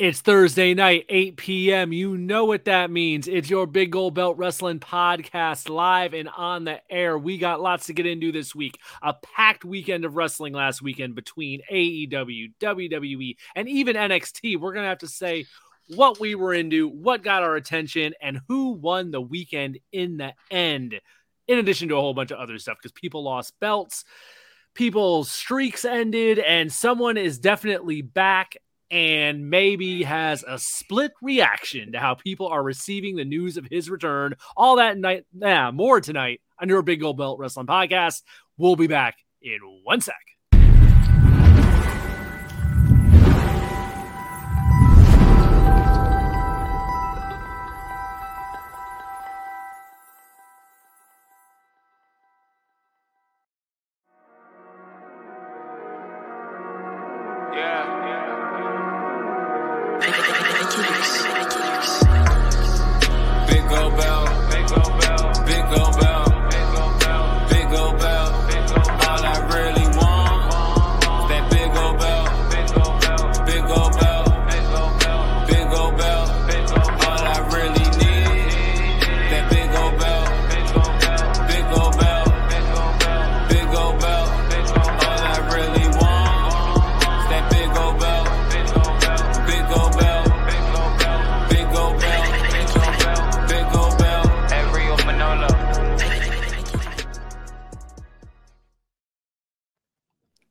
It's Thursday night, 8 p.m. You know what that means. It's your Big Gold Belt Wrestling Podcast live and on the air. We got lots to get into this week. A packed weekend of wrestling last weekend between AEW, WWE, and even NXT. We're going to have to say what we were into, what got our attention, and who won the weekend in the end, in addition to a whole bunch of other stuff because people lost belts, people's streaks ended, and someone is definitely back and maybe has a split reaction to how people are receiving the news of his return. All that night, more tonight on your Big Gold Belt Wrestling Podcast. We'll be back in 1 sec.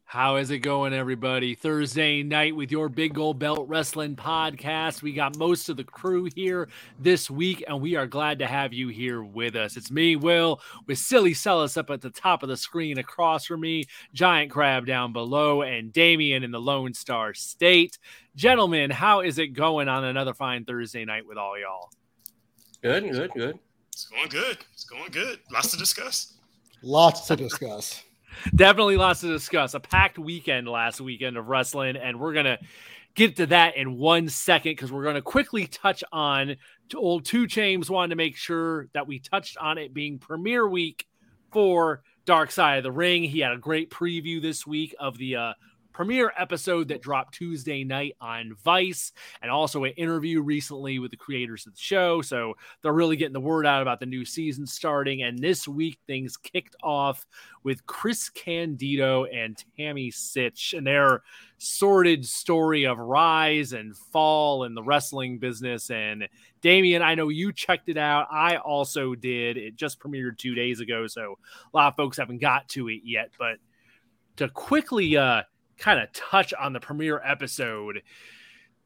How's it going, everybody? Thursday night with your Big Gold Belt Wrestling Podcast. We got most of the crew here this week, and we are glad to have you here with us. It's me, Will, with Silly Sellis up at the top of the screen across from me, Giant Crab down below, and Damien in the Lone Star State. Gentlemen, how is it going on another fine Thursday night with all y'all? Good. It's going good. Lots to discuss. Definitely lots to discuss. A packed weekend last weekend of wrestling, and we're going to get to that in 1 second because we're going to quickly touch on old 2 Chainz. Wanted to make sure that we touched on it being premiere week for Dark Side of the Ring. He had a great preview this week of the premiere episode that dropped Tuesday night on Vice, and also an interview recently with the creators of the show. So they're really getting the word out about the new season starting. And this week things kicked off with Chris Candido and Tammy Sitch and their sordid story of rise and fall in the wrestling business. And Damien, I know you checked it out. I also did. It just premiered 2 days ago, so a lot of folks haven't got to it yet. But to quickly kind of touch on the premiere episode,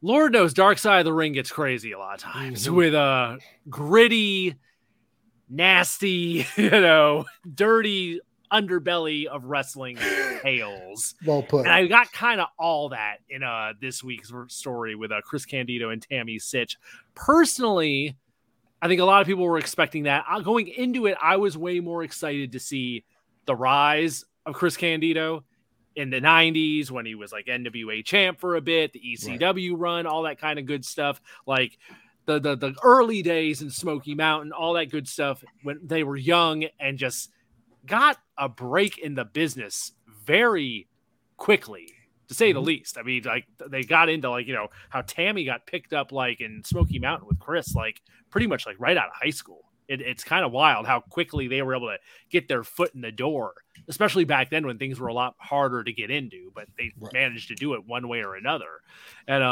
Lord knows Dark Side of the Ring gets crazy a lot of times with gritty, nasty, dirty underbelly of wrestling tales. Well put. And I got kind of all that in this week's story with Chris Candido and Tammy Sitch. Personally, I think a lot of people were expecting that. Going into it, I was way more excited to see the rise of Chris Candido in the 90s when he was like NWA champ for a bit, the ECW run, all that kind of good stuff, like the early days in Smoky Mountain, all that good stuff when they were young, and just got a break in the business very quickly, to say the least. I mean, like, they got into how Tammy got picked up in Smoky Mountain with Chris, pretty much right out of high school. It's kind of wild how quickly they were able to get their foot in the door, especially back then when things were a lot harder to get into, but they managed to do it one way or another. And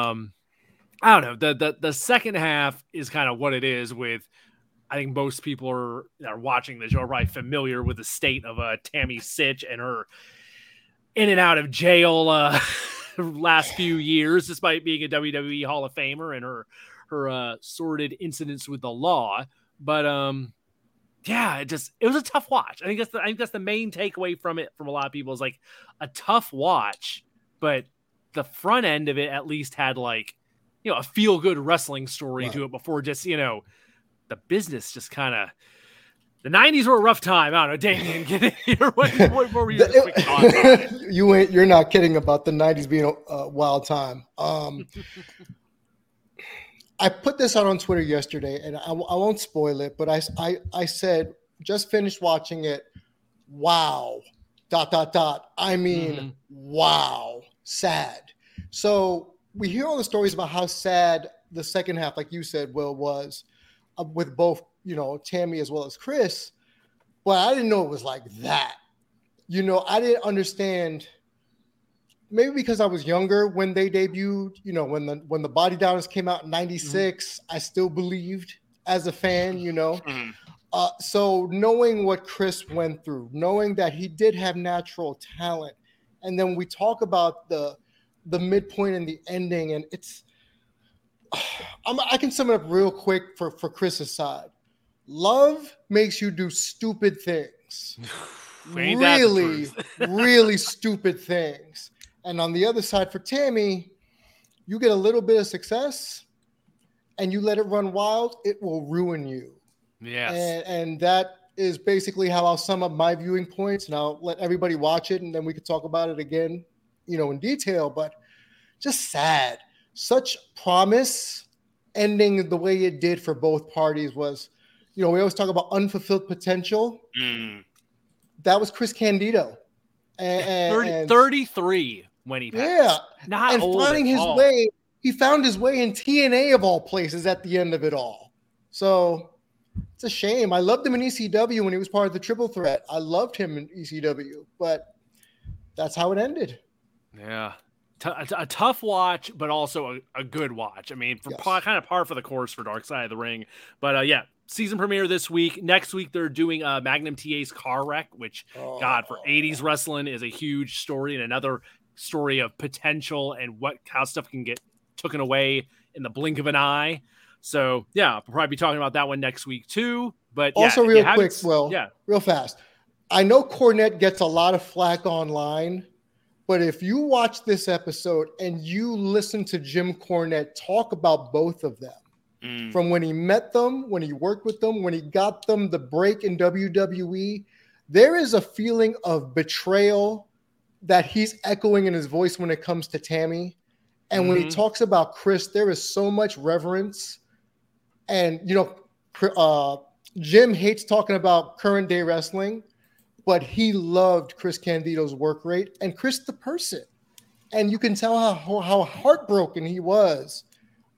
I don't know, the second half is kind of what it is with, I think most people that are watching this are probably familiar with the state of Tammy Sitch and her in and out of jail last few years, despite being a WWE Hall of Famer, and her sordid incidents with the law. But it was a tough watch. I think that's the main takeaway from it from a lot of people, is a tough watch, but the front end of it at least had a feel good wrestling story to it before just the business just kind of. The 90s were a rough time. I don't know, Damien, get in here. What were you talking? You're not kidding about the 90s being a wild time. I put this out on Twitter yesterday, and I won't spoil it, but I said, just finished watching it. Wow. .. I mean, wow. Sad. So we hear all the stories about how sad the second half, like you said, Will, was with both, you know, Tammy as well as Chris. But I didn't know it was like that. You know, I didn't understand. Maybe because I was younger when they debuted, you know, when the Body Downers came out in '96, I still believed as a fan, you know. So knowing what Chris went through, knowing that he did have natural talent, and then we talk about the midpoint and the ending, and it's I can sum it up real quick for Chris's side. Love makes you do stupid things, really, really stupid things. And on the other side for Tammy, you get a little bit of success and you let it run wild, it will ruin you. Yes. And that is basically how I'll sum up my viewing points, and I'll let everybody watch it and then we can talk about it again, you know, in detail, but just sad. Such promise ending the way it did for both parties was, you know, we always talk about unfulfilled potential. That was Chris Candido. And 33 when he passed. Yeah. Not and old finding his all. Way. He found his way in TNA of all places at the end of it all. So it's a shame. I loved him in ECW when he was part of the Triple Threat. I loved him in ECW, but that's how it ended. Yeah. A tough watch, but also a good watch. I mean, kind of par for the course for Dark Side of the Ring. But yeah. Season premiere this week. Next week, they're doing Magnum TA's car wreck, which, for 80s wrestling is a huge story and another story of potential and how stuff can get taken away in the blink of an eye. So, yeah, we'll probably be talking about that one next week, too. But also, yeah, real quick, Will, real fast. I know Cornette gets a lot of flack online, but if you watch this episode and you listen to Jim Cornette talk about both of them, from when he met them, when he worked with them, when he got them the break in WWE, there is a feeling of betrayal that he's echoing in his voice when it comes to Tammy. And when he talks about Chris, there is so much reverence. And, you know, Jim hates talking about current day wrestling, but he loved Chris Candido's work rate and Chris the person. And you can tell how heartbroken he was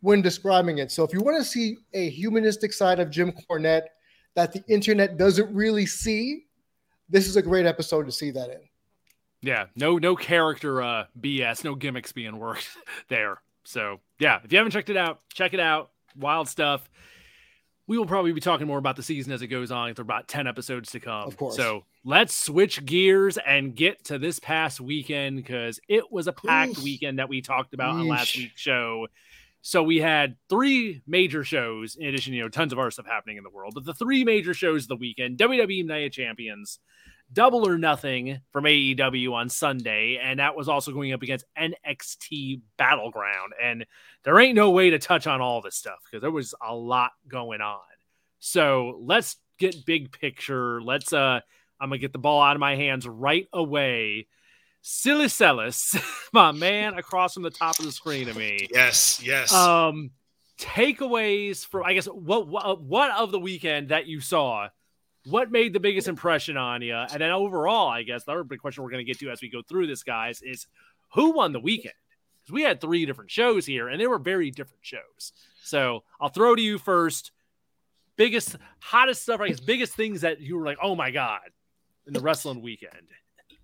when describing it. So if you want to see a humanistic side of Jim Cornette that the internet doesn't really see, this is a great episode to see that in. Yeah, no character BS, no gimmicks being worked there. So yeah, if you haven't checked it out, check it out. Wild stuff. We will probably be talking more about the season as it goes on for about 10 episodes to come. Of course. So let's switch gears and get to this past weekend, because it was a packed weekend that we talked about on last week's show. So we had three major shows, in addition, you know, tons of other stuff happening in the world. But the three major shows of the weekend: WWE Night of Champions, Double or Nothing from AEW on Sunday, and that was also going up against NXT Battleground. And there ain't no way to touch on all this stuff because there was a lot going on. So let's get big picture. Let's I'm gonna get the ball out of my hands right away. Silly Sellis, my man across from the top of the screen to me. Yes. Takeaways from, I guess, what of the weekend that you saw? What made the biggest impression on you? And then overall, I guess, the other big question we're going to get to as we go through this, guys, is who won the weekend? Because we had three different shows here, and they were very different shows. So I'll throw to you first. Biggest, hottest stuff, I guess, biggest things that you were like, oh, my God, in the wrestling weekend.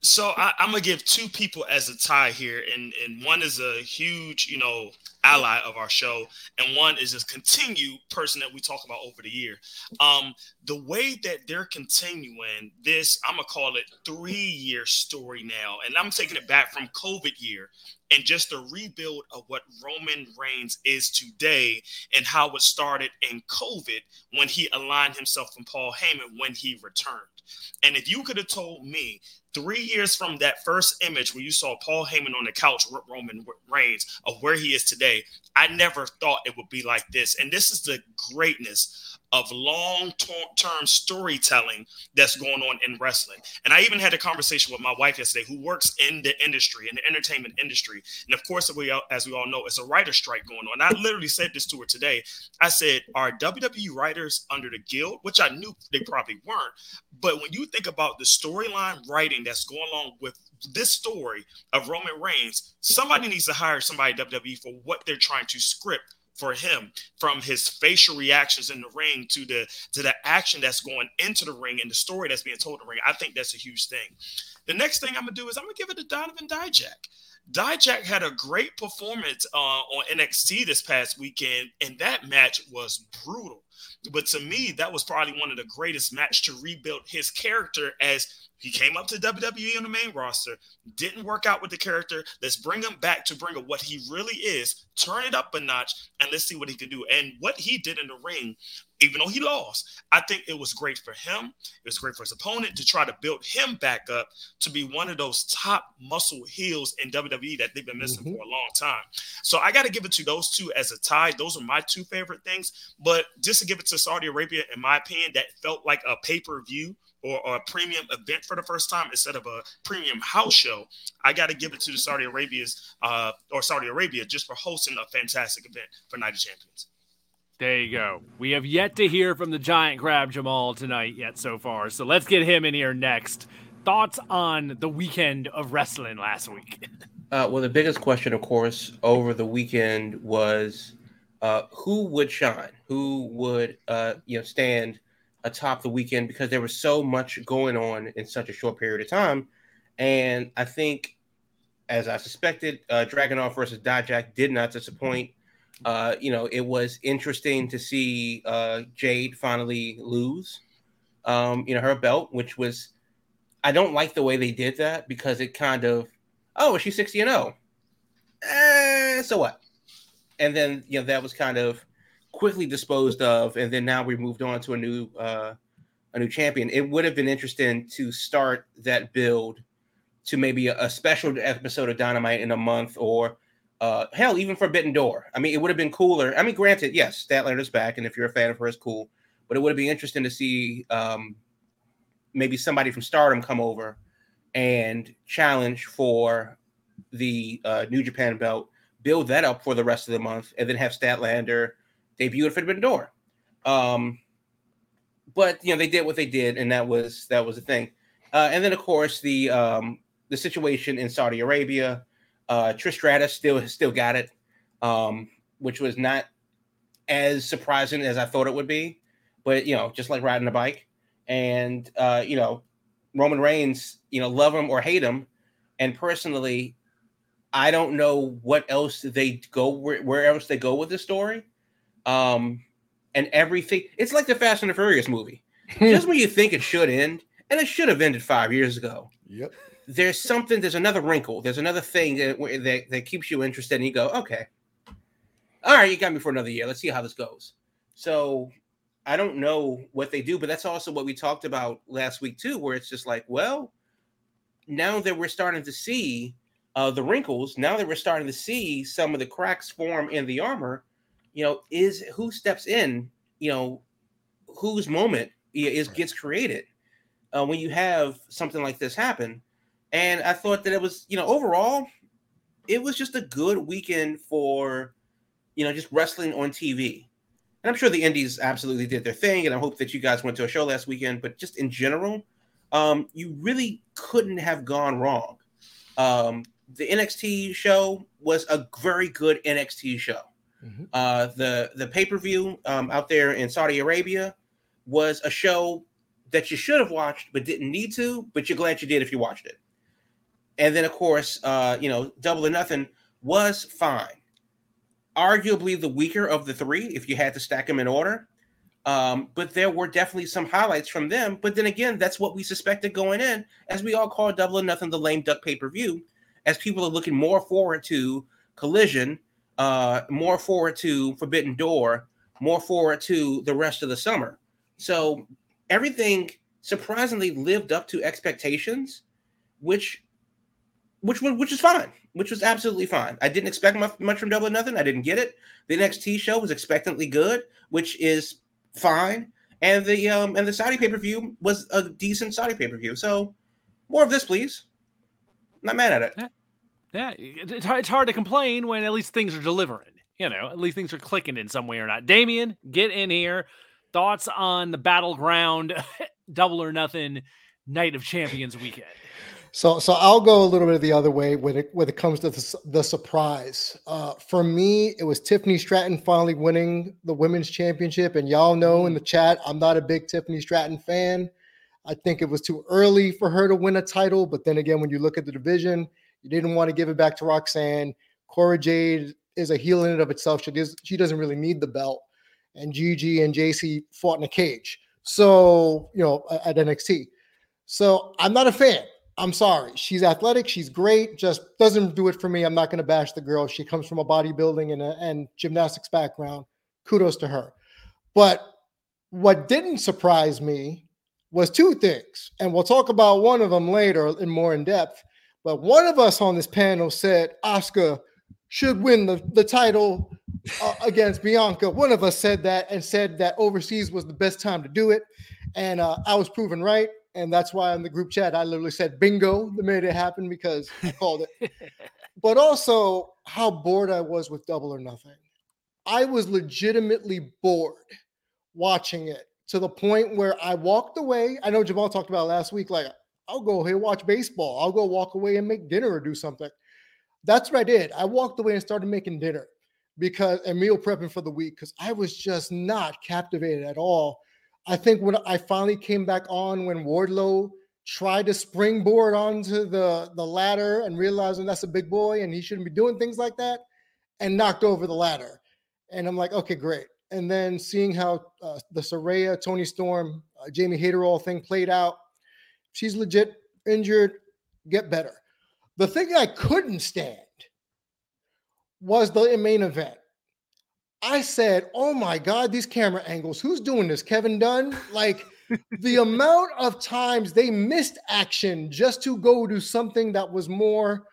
So I'm going to give two people as a tie here, and one is a huge, you know, ally of our show, and one is this continued person that we talk about over the year. The way that they're continuing this, I'm going to call it 3-year story now, and I'm taking it back from COVID year, and just the rebuild of what Roman Reigns is today and how it started in COVID when he aligned himself from Paul Heyman when he returned. And if you could have told me 3 years from that first image where you saw Paul Heyman on the couch with Roman Reigns of where he is today, I never thought it would be like this. And this is the greatness of long-term storytelling that's going on in wrestling. And I even had a conversation with my wife yesterday, who works in the industry, in the entertainment industry. And of course, as we all know, it's a writer's strike going on. I literally said this to her today. I said, are WWE writers under the guild? Which I knew they probably weren't. But when you think about the storyline writing that's going along with this story of Roman Reigns, somebody needs to hire somebody at WWE for what they're trying to script for him, from his facial reactions in the ring to the action that's going into the ring and the story that's being told in the ring. I think that's a huge thing. The next thing I'm going to do is I'm going to give it to Donovan Dijak. Dijak had a great performance on NXT this past weekend, and that match was brutal. But to me, that was probably one of the greatest matches to rebuild his character, as he came up to WWE on the main roster, didn't work out with the character. Let's bring him back to bring up what he really is, turn it up a notch, and let's see what he can do. And what he did in the ring, even though he lost, I think it was great for him. It was great for his opponent to try to build him back up to be one of those top muscle heels in WWE that they've been missing for a long time. So I got to give it to those two as a tie. Those are my two favorite things. But just to give it to Saudi Arabia, in my opinion, that felt like a pay-per-view or a premium event for the first time instead of a premium house show. I got to give it to the Saudi Arabia just for hosting a fantastic event for Night of Champions. There you go. We have yet to hear from the giant crab Jamal tonight yet so far. So let's get him in here next. Thoughts on the weekend of wrestling last week? Well, the biggest question, of course, over the weekend was who would shine? Who would stand atop the weekend? Because there was so much going on in such a short period of time. And I think, as I suspected, Dragunov versus Dijak did not disappoint. It was interesting to see Jade finally lose, her belt, which was, I don't like the way they did that because it kind of, she's 60-0. So what? And then, that was kind of quickly disposed of. And then now we moved on to a new champion. It would have been interesting to start that build to maybe a special episode of Dynamite in a month, or hell, even Forbidden Door. I mean, it would have been cooler. I mean, granted, yes, Statlander's back, and if you're a fan of hers, cool. But it would have been interesting to see maybe somebody from Stardom come over and challenge for the New Japan belt, build that up for the rest of the month, and then have Statlander debut at Forbidden Door. But, they did what they did, and that was the thing. And then, of course, the situation in Saudi Arabia. Trish Stratus still got it, which was not as surprising as I thought it would be, but just like riding a bike. And Roman Reigns, love him or hate him, and personally, I don't know what else they go where else they go with this story, and everything. It's like the Fast and the Furious movie. Just when you think it should end, and it should have ended 5 years ago. Yep. There's another wrinkle. There's another thing that keeps you interested, and you go, okay, all right, you got me for another year. Let's see how this goes. So I don't know what they do, but that's also what we talked about last week too, where it's just like, well, now that we're starting to see the wrinkles, now that we're starting to see some of the cracks form in the armor, is who steps in, whose moment gets created when you have something like this happen. And I thought that it was, overall, it was just a good weekend for, just wrestling on TV. And I'm sure the indies absolutely did their thing, and I hope that you guys went to a show last weekend. But just in general, you really couldn't have gone wrong. The NXT show was a very good NXT show. Mm-hmm. The pay-per-view out there in Saudi Arabia was a show that you should have watched but didn't need to, but you're glad you did if you watched it. And then, of course, Double or Nothing was fine. Arguably the weaker of the three, if you had to stack them in order. But there were definitely some highlights from them. But then again, that's what we suspected going in, as we all call Double or Nothing the lame duck pay-per-view, as people are looking more forward to Collision, more forward to Forbidden Door, more forward to the rest of the summer. So everything surprisingly lived up to expectations, which is fine, which was absolutely fine. I didn't expect much from Double or Nothing. I didn't get it. The NXT show was expectantly good, which is fine. And the Saudi pay-per-view was a decent Saudi pay-per-view. So more of this, please. I'm not mad at it. Yeah, it's hard to complain when at least things are delivering. You know, at least things are clicking in some way or not. Damien, get in here. Thoughts on the Battleground Double or Nothing Night of Champions weekend? So I'll go a little bit of the other way when it comes to the surprise. For me, it was Tiffany Stratton finally winning the women's championship. And y'all know in the chat, I'm not a big Tiffany Stratton fan. I think it was too early for her to win a title. But then again, when you look at the division, you didn't want to give it back to Roxanne. Cora Jade is a heel in and of itself. She doesn't really need the belt. And Gigi and JC fought in a cage. So, you know, at NXT. So I'm not a fan. I'm sorry. She's athletic. She's great. Just doesn't do it for me. I'm not going to bash the girl. She comes from a bodybuilding and gymnastics background. Kudos to her. But what didn't surprise me was two things. And we'll talk about one of them later in more in depth. But one of us on this panel said Asuka should win the title against Bianca. One of us said that and said that overseas was the best time to do it. And I was proven right. And that's why in the group chat, I literally said bingo the minute it happened because I called it. But also how bored I was with Double or Nothing. I was legitimately bored watching it to the point where I walked away. I know Jamal talked about last week, like, I'll go here, watch baseball. I'll go walk away and make dinner or do something. That's what I did. I walked away and started making dinner and meal prepping for the week because I was just not captivated at all. I think when I finally came back on when Wardlow tried to springboard onto the ladder and realizing that's a big boy and he shouldn't be doing things like that and knocked over the ladder. And I'm like, okay, great. And then seeing how the Saraya, Tony Storm, Jamie Hayter all thing played out, she's legit injured, get better. The thing I couldn't stand was the main event. I said, oh my God, these camera angles. Who's doing this? Kevin Dunn? Like the amount of times they missed action just to go do something that was more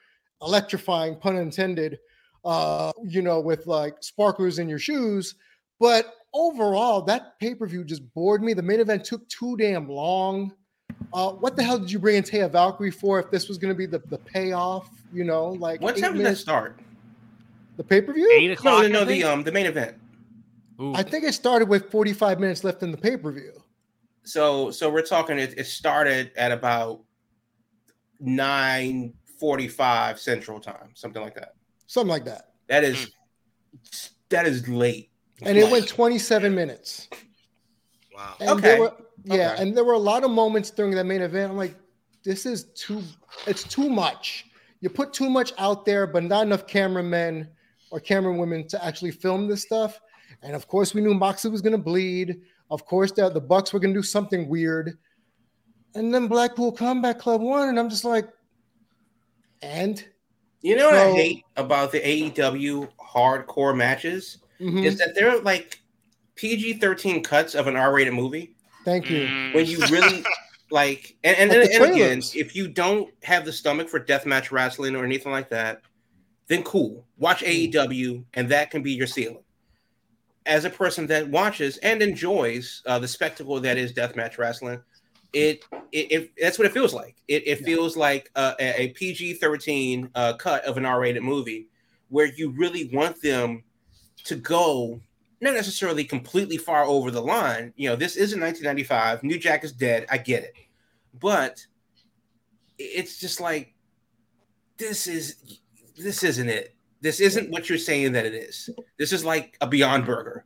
electrifying, pun intended, you know, with like sparklers in your shoes. But overall, that pay-per-view just bored me. The main event took too damn long. What the hell did you bring in Taya Valkyrie for if this was going to be the payoff? You know, like what time did that start? The pay-per-view? 8 o'clock. No, the main event. Ooh. I think it started with 45 minutes left in the pay-per-view. So we're talking. It started at about 9:45 Central Time, something like that. Something like that. That is late. And it went 27 minutes. Wow. And okay. And there were a lot of moments during that main event. I'm like, it's too much. You put too much out there, but not enough cameramen or camerawomen to actually film this stuff. And of course, we knew Moxley was going to bleed. Of course, the Bucks were going to do something weird. And then Blackpool Combat Club won, and I'm just like, and? You know what I hate about the AEW hardcore matches? Mm-hmm. Is that they're like PG-13 cuts of an R-rated movie. Thank you. When you really... Like, and again, if you don't have the stomach for deathmatch wrestling or anything like that, then cool. Watch AEW, and that can be your ceiling. As a person that watches and enjoys the spectacle that is deathmatch wrestling, it that's what it feels like. It feels like a PG-13 cut of an R-rated movie where you really want them to go not necessarily completely far over the line. You know, this isn't 1995. New Jack is dead. I get it. But it's just like, this isn't it. This isn't what you're saying that it is. This is like a Beyond Burger.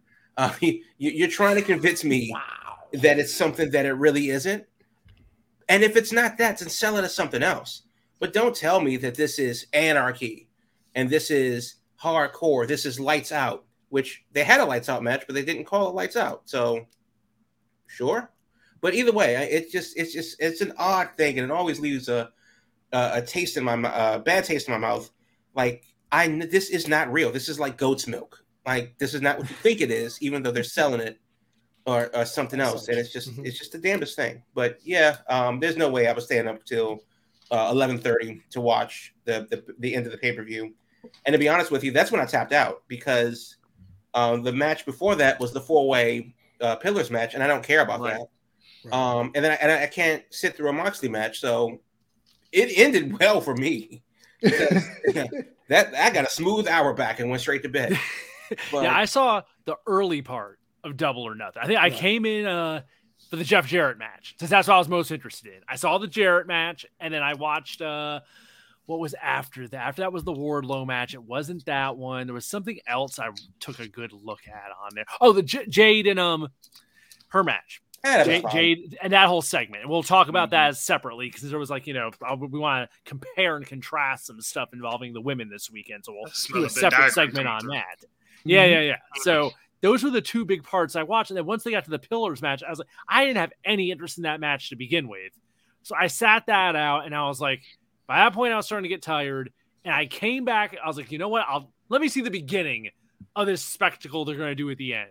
You're trying to convince me that it's something that it really isn't. And if it's not that, then sell it as something else. But don't tell me that this is anarchy and this is hardcore. This is lights out. Which they had a lights out match, but they didn't call it lights out. So, sure, but either way, it's an odd thing, and it always leaves a taste in my bad taste in my mouth. Like this is not real. This is like goat's milk. Like this is not what you think it is, even though they're selling it or something else. And it's just the damnedest thing. But yeah, there's no way I was staying up till 11:30 to watch the end of the pay-per-view. And to be honest with you, that's when I tapped out because. The match before that was the four-way Pillars match, and I don't care about that. And I can't sit through a Moxley match, so it ended well for me. That I got a smooth hour back and went straight to bed. But, yeah, I saw the early part of Double or Nothing. I think I came in for the Jeff Jarrett match, since that's what I was most interested in. I saw the Jarrett match, and then I watched what was after that. After that was the Wardlow match. It wasn't that one. There was something else I took a good look at on there. Oh, the Jade and her match. Jade and that whole segment. And we'll talk about that separately, because there was we want to compare and contrast some stuff involving the women this weekend. So we'll do a separate segment on that. Yeah. So those were the two big parts I watched. And then once they got to the Pillars match, I was like, I didn't have any interest in that match to begin with. So I sat that out, and I was like, by that point, I was starting to get tired. And I came back. I was like, you know what? Let me see the beginning of this spectacle they're going to do at the end.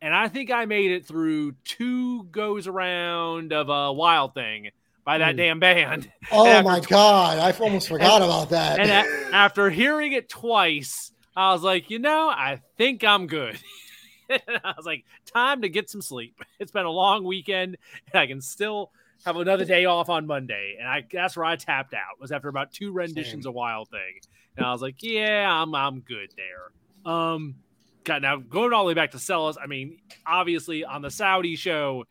And I think I made it through two goes around of a Wild Thing by that damn band. Oh my God. I almost forgot about that. And after hearing it twice, I was like, I think I'm good. And I was like, time to get some sleep. It's been a long weekend, and I can still have another day off on Monday. And that's where I tapped out, was after about two renditions of Wild Thing. And I was like, yeah, I'm good there. God, now going all the way back to Celis, I mean, obviously on the Saudi show,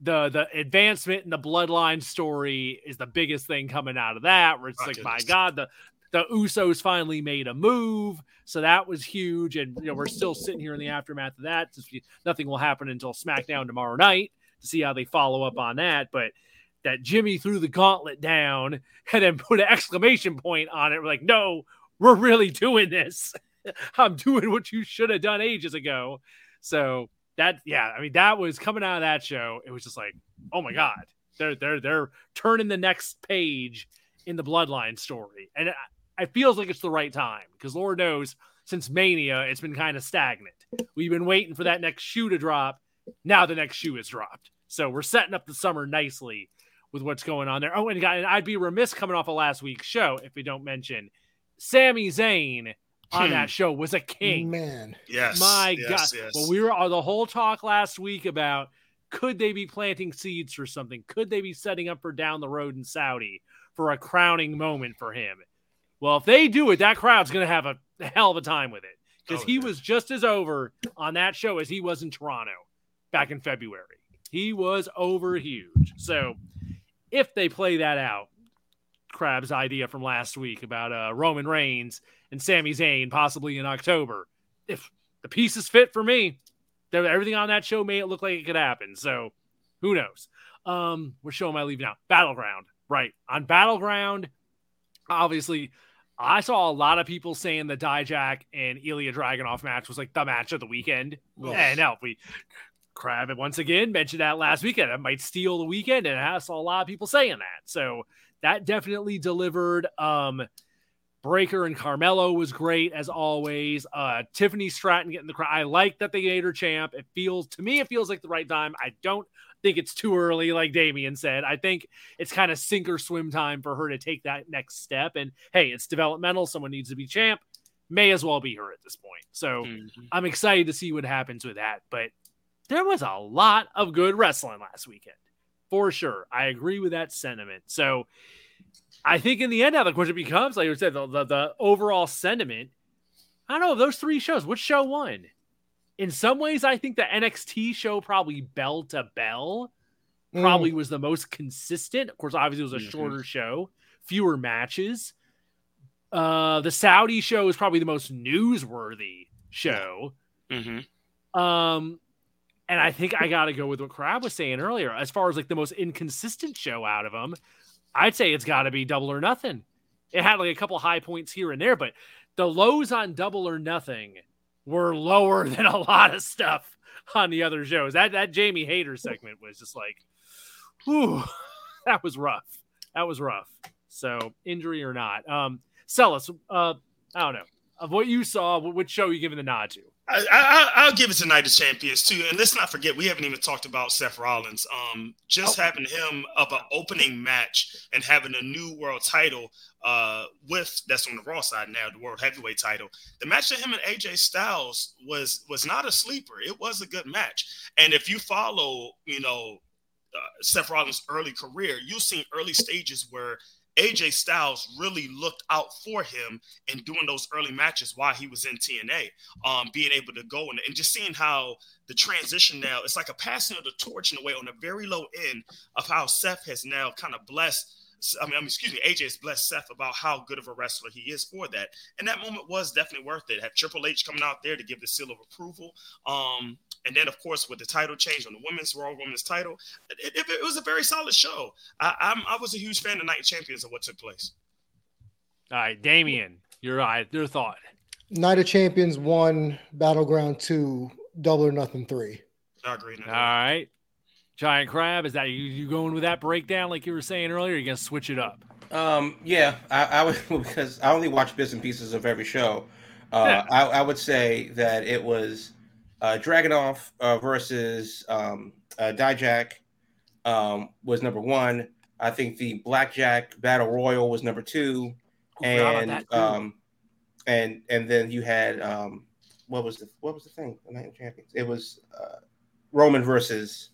the advancement in the Bloodline story is the biggest thing coming out of that, where it's my God, the Usos finally made a move. So that was huge. And, we're still sitting here in the aftermath of that. Nothing will happen until SmackDown tomorrow night to see how they follow up on that. But that Jimmy threw the gauntlet down and then put an exclamation point on it. We're like, no, we're really doing this. I'm doing what you should have done ages ago. So that was coming out of that show. It was just like, oh my God, they're turning the next page in the Bloodline story. And it feels like it's the right time, because Lord knows since Mania, it's been kind of stagnant. We've been waiting for that next shoe to drop. Now the next shoe is dropped. So we're setting up the summer nicely with what's going on there. Oh, and I'd be remiss coming off of last week's show if we don't mention Sami Zayn. On that show was a king, man. Yes, my God. Yes. Well, we were on the whole talk last week about, could they be planting seeds for something? Could they be setting up for down the road in Saudi for a crowning moment for him? Well, if they do it, that crowd's going to have a hell of a time with it, because he was just as over on that show as he was in Toronto back in February. He was over huge. So if they play that out, Crab's idea from last week about Roman Reigns and Sami Zayn possibly in October, if the pieces fit for me, everything on that show made it look like it could happen. So who knows? What show am I leaving out? Battleground. Right. On Battleground, obviously, I saw a lot of people saying the Dijak and Ilya Dragunov match was like the match of the weekend. And now Crab once again mentioned that last weekend. I might steal the weekend, and I saw a lot of people saying that. So that definitely delivered. Breaker and Carmelo was great as always. Tiffany Stratton getting the crowd. I like that they made her champ. It feels like the right time. I don't think it's too early, like Damian said. I think it's kind of sink or swim time for her to take that next step. And hey, it's developmental. Someone needs to be champ. May as well be her at this point. So I'm excited to see what happens with that. But there was a lot of good wrestling last weekend. For sure. I agree with that sentiment. So I think in the end, now the question becomes, like you said, the overall sentiment. I don't know, of those three shows, which show won? In some ways, I think the NXT show, probably bell to bell, probably was the most consistent. Of course, obviously, it was a shorter show, fewer matches. The Saudi show is probably the most newsworthy show. And I think I got to go with what Crab was saying earlier. As far as like the most inconsistent show out of them, I'd say it's got to be Double or Nothing. It had like a couple high points here and there, but the lows on Double or Nothing were lower than a lot of stuff on the other shows. That Jamie Hayter segment was just like, whew, that was rough. So injury or not. Celis, I don't know. of what you saw, which show are you giving the nod to? I'll give it to Night of Champions, too. And let's not forget, we haven't even talked about Seth Rollins. Having him of an opening match and having a new world title that's on the Raw side now, the world heavyweight title. The match of him and AJ Styles was not a sleeper. It was a good match. And if you follow, Seth Rollins' early career, you've seen early stages where AJ Styles really looked out for him in doing those early matches while he was in TNA, being able to go and just seeing how the transition now, it's like a passing of the torch in a way on the very low end of how Seth has now kind of AJ has blessed Seth about how good of a wrestler he is for that. And that moment was definitely worth it. Have Triple H coming out there to give the seal of approval. And then, of course, with the title change on the Raw Women's title, it was a very solid show. I was a huge fan of Night of Champions and what took place. All right, Damian, you're right. Your thought. Night of Champions 1, Battleground 2, Double or Nothing 3. I agree. All right. Giant Crab, is that you going with that breakdown like you were saying earlier? Or you going to switch it up? Yeah, I would, because I only watch bits and pieces of every show. I would say that it was Dragunov versus Dijak was number one. I think the Blackjack Battle Royal was number two, and then you had what was the thing? The Night of Champions. It was Roman versus.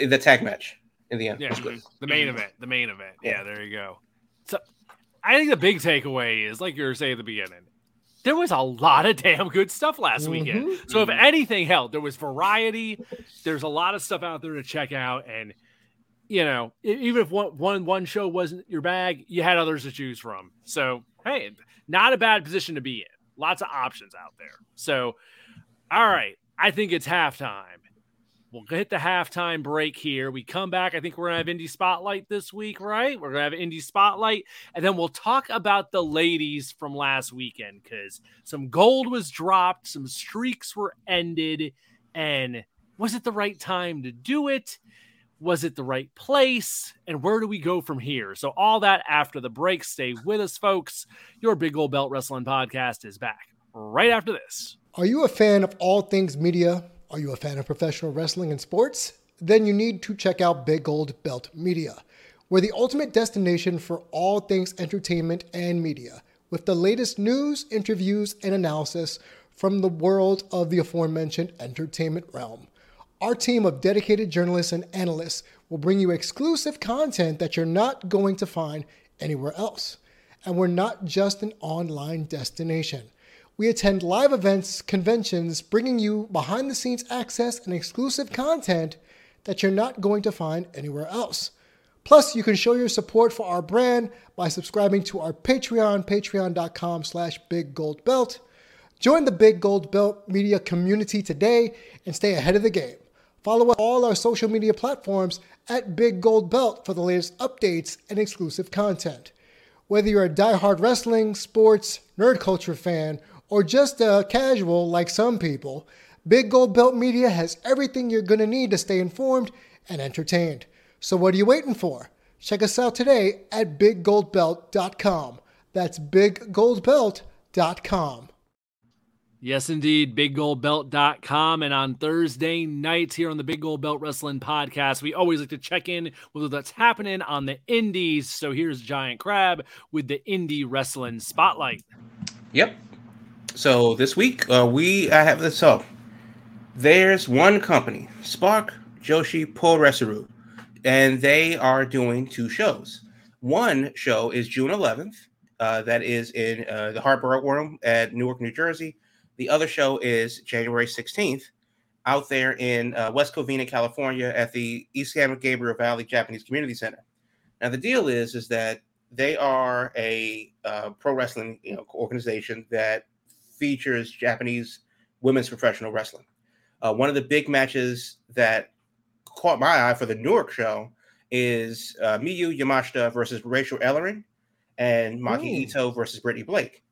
In the tag match in the end. Yeah, the main event. The main event. Yeah, there you go. So I think the big takeaway is, like you were saying at the beginning, there was a lot of damn good stuff last weekend. So if anything held, there was variety. There's a lot of stuff out there to check out. And, even if one show wasn't your bag, you had others to choose from. So, hey, not a bad position to be in. Lots of options out there. So, all right. I think it's halftime. We'll hit the halftime break here. We come back. I think we're going to have Indie Spotlight this week, right? We're going to have Indie Spotlight. And then we'll talk about the ladies from last weekend because some gold was dropped, some streaks were ended. And was it the right time to do it? Was it the right place? And where do we go from here? So all that after the break. Stay with us, folks. Your Big Gold Belt Wrestling Podcast is back right after this. Are you a fan of all things media? Are you a fan of professional wrestling and sports? Then you need to check out Big Gold Belt Media. We're the ultimate destination for all things entertainment and media, with the latest news, interviews, and analysis from the world of the aforementioned entertainment realm. Our team of dedicated journalists and analysts will bring you exclusive content that you're not going to find anywhere else. And we're not just an online destination. We attend live events, conventions, bringing you behind-the-scenes access and exclusive content that you're not going to find anywhere else. Plus, you can show your support for our brand by subscribing to our Patreon, patreon.com/biggoldbelt. Join the Big Gold Belt Media community today and stay ahead of the game. Follow all our social media platforms at Big Gold Belt for the latest updates and exclusive content. Whether you're a diehard wrestling, sports, nerd culture fan, or just a casual like some people, Big Gold Belt Media has everything you're going to need to stay informed and entertained. So what are you waiting for? Check us out today at BigGoldBelt.com. That's BigGoldBelt.com. Yes, indeed, BigGoldBelt.com. And on Thursday nights here on the Big Gold Belt Wrestling Podcast, we always like to check in with what's happening on the indies. So here's Giant Crab with the Indie Wrestling Spotlight. Yep. So this week, I have this up. There's one company, Spark Joshi Pro Wrestling, and they are doing two shows. One show is June 11th. That is in the Harbor Room at Newark, New Jersey. The other show is January 16th out there in West Covina, California at the East San Gabriel Valley Japanese Community Center. Now, the deal is that they are a pro wrestling organization that features Japanese women's professional wrestling. One of the big matches that caught my eye for the Newark show is Miyu Yamashita versus Rachel Ellering and Maki Ito versus Brittany Blake.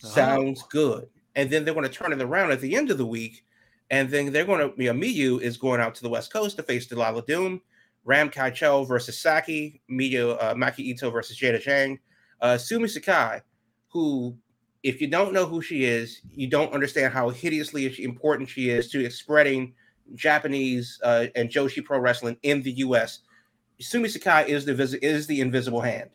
Sounds good. And then they're going to turn it around at the end of the week, and then they're going to Miyu is going out to the West Coast to face Delilah Doom, Ram Kai-Cho versus Saki, Maki Ito versus Jada Zhang, Sumi Sakai, who If you don't know who she is, you don't understand how hideously important she is to spreading Japanese and Joshi pro wrestling in the U.S. Sumi Sakai is the invisible hand.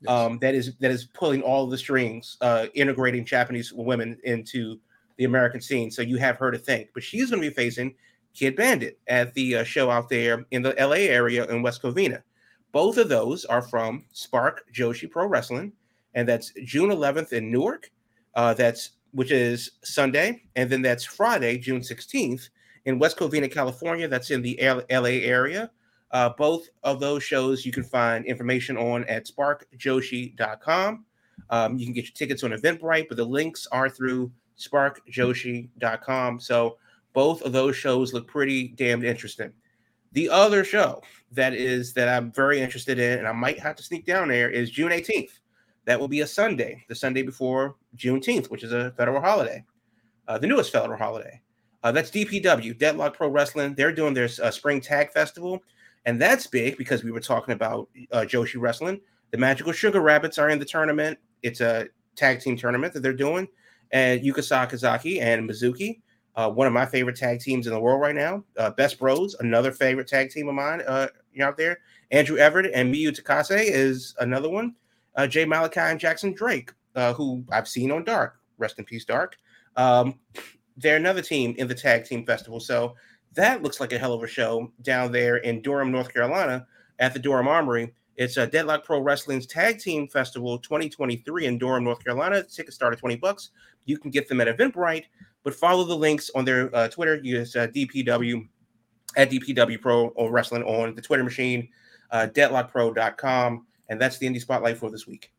Yes. That is pulling all the strings, integrating Japanese women into the American scene. So you have her to thank. But she's going to be facing Kid Bandit at the show out there in the L.A. area in West Covina. Both of those are from Spark Joshi Pro Wrestling, and that's June 11th in Newark. Which is Sunday, and then that's Friday, June 16th in West Covina, California. That's in the LA area. Both of those shows you can find information on at sparkjoshi.com. You can get your tickets on Eventbrite, but the links are through sparkjoshi.com. So both of those shows look pretty damn interesting. The other show that I'm very interested in, and I might have to sneak down there, is June 18th. That will be a Sunday, the Sunday before Juneteenth, which is a federal holiday, the newest federal holiday. That's DPW, Deadlock Pro Wrestling. They're doing their Spring Tag Festival, and that's big because we were talking about Joshi Wrestling. The Magical Sugar Rabbits are in the tournament. It's a tag team tournament that they're doing, and Yuka Sakazaki and Mizuki, one of my favorite tag teams in the world right now. Best Bros, another favorite tag team of mine out there. Andrew Everett and Miyu Takase is another one. Jay Malachi and Jackson Drake, who I've seen on Dark. Rest in peace, Dark. They're another team in the Tag Team Festival. So that looks like a hell of a show down there in Durham, North Carolina at the Durham Armory. It's a Deadlock Pro Wrestling's Tag Team Festival 2023 in Durham, North Carolina. Tickets start at $20. You can get them at Eventbrite, but follow the links on their Twitter. Use DPW at DPW Pro or Wrestling on the Twitter machine, deadlockpro.com. And that's the Indie Spotlight for this week.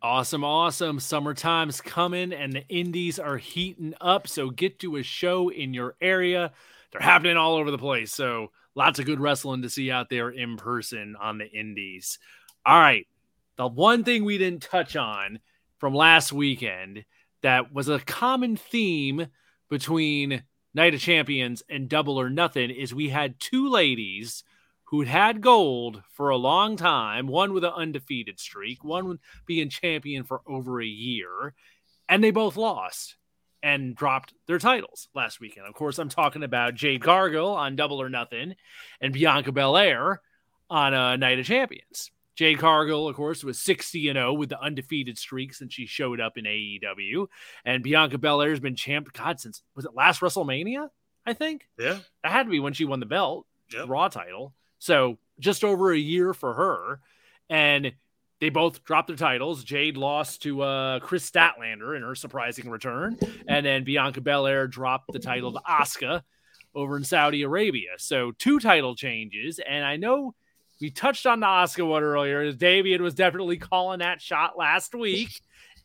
Awesome, awesome. Summertime's coming, and the indies are heating up, so get to a show in your area. They're happening all over the place, so lots of good wrestling to see out there in person on the indies. All right, the one thing we didn't touch on from last weekend that was a common theme between Night of Champions and Double or Nothing is we had two ladies who'd had gold for a long time, one with an undefeated streak, one being champion for over a year, and they both lost and dropped their titles last weekend. Of course, I'm talking about Jade Cargill on Double or Nothing and Bianca Belair on Night of Champions. Jade Cargill, of course, was 60-0 with the undefeated streak since she showed up in AEW, and Bianca Belair has been champ, God, since, was it last WrestleMania, I think? Yeah. That had to be when she won the belt, yep. Raw title. So just over a year for her, and they both dropped their titles. Jade lost to Chris Statlander in her surprising return, and then Bianca Belair dropped the title to Asuka over in Saudi Arabia. So two title changes, and I know we touched on the Asuka one earlier. Davian was definitely calling that shot last week,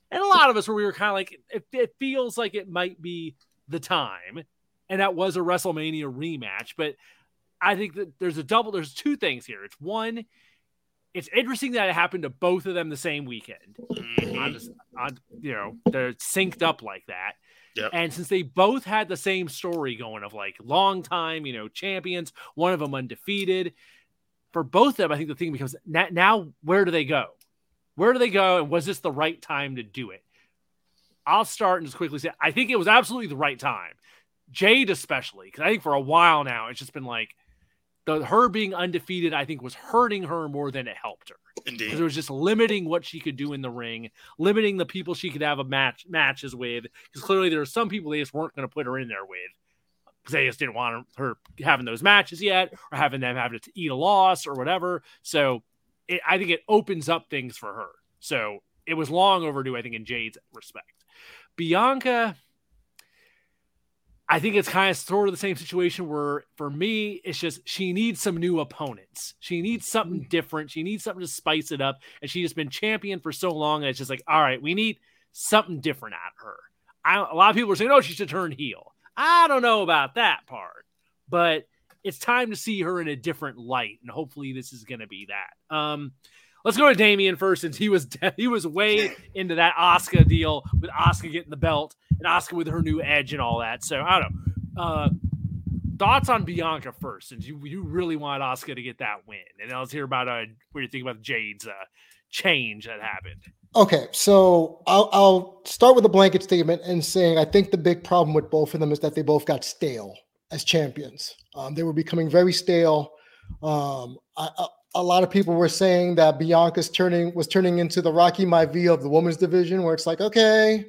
and a lot of us were kind of like, it feels like it might be the time, and that was a WrestleMania rematch, but I think that there's two things here. It's one, it's interesting that it happened to both of them the same weekend. They're synced up like that. Yep. And since they both had the same story going of like long time, champions, one of them undefeated for both of them. I think the thing becomes now, where do they go? Where do they go? And was this the right time to do it? I'll start and just quickly say, I think it was absolutely the right time. Jade, especially, because I think for a while now, it's just been like, her being undefeated, I think, was hurting her more than it helped her. Indeed. Because it was just limiting what she could do in the ring, limiting the people she could have matches with. Because clearly there were some people they just weren't going to put her in there with. Because they just didn't want her having those matches yet, or having them having to eat a loss or whatever. So I think it opens up things for her. So it was long overdue, I think, in Jade's respect. Bianca, I think it's kind of sort of the same situation where, for me, it's just she needs some new opponents. She needs something different. She needs something to spice it up. And she's just been champion for so long. And it's just like, all right, we need something different out of her. A lot of people are saying, oh, she should turn heel. I don't know about that part. But it's time to see her in a different light. And hopefully this is going to be that. Let's go to Damian first, since he was way into that Asuka deal with Asuka getting the belt and Asuka with her new edge and all that. So I don't know. Thoughts on Bianca first, since you really want Asuka to get that win, and then let's hear about what you think about Jade's change that happened. Okay, so I'll start with a blanket statement and saying I think the big problem with both of them is that they both got stale as champions. They were becoming very stale. A lot of people were saying that Bianca's turning into the Rocky Maivia of the women's division, where it's like, okay,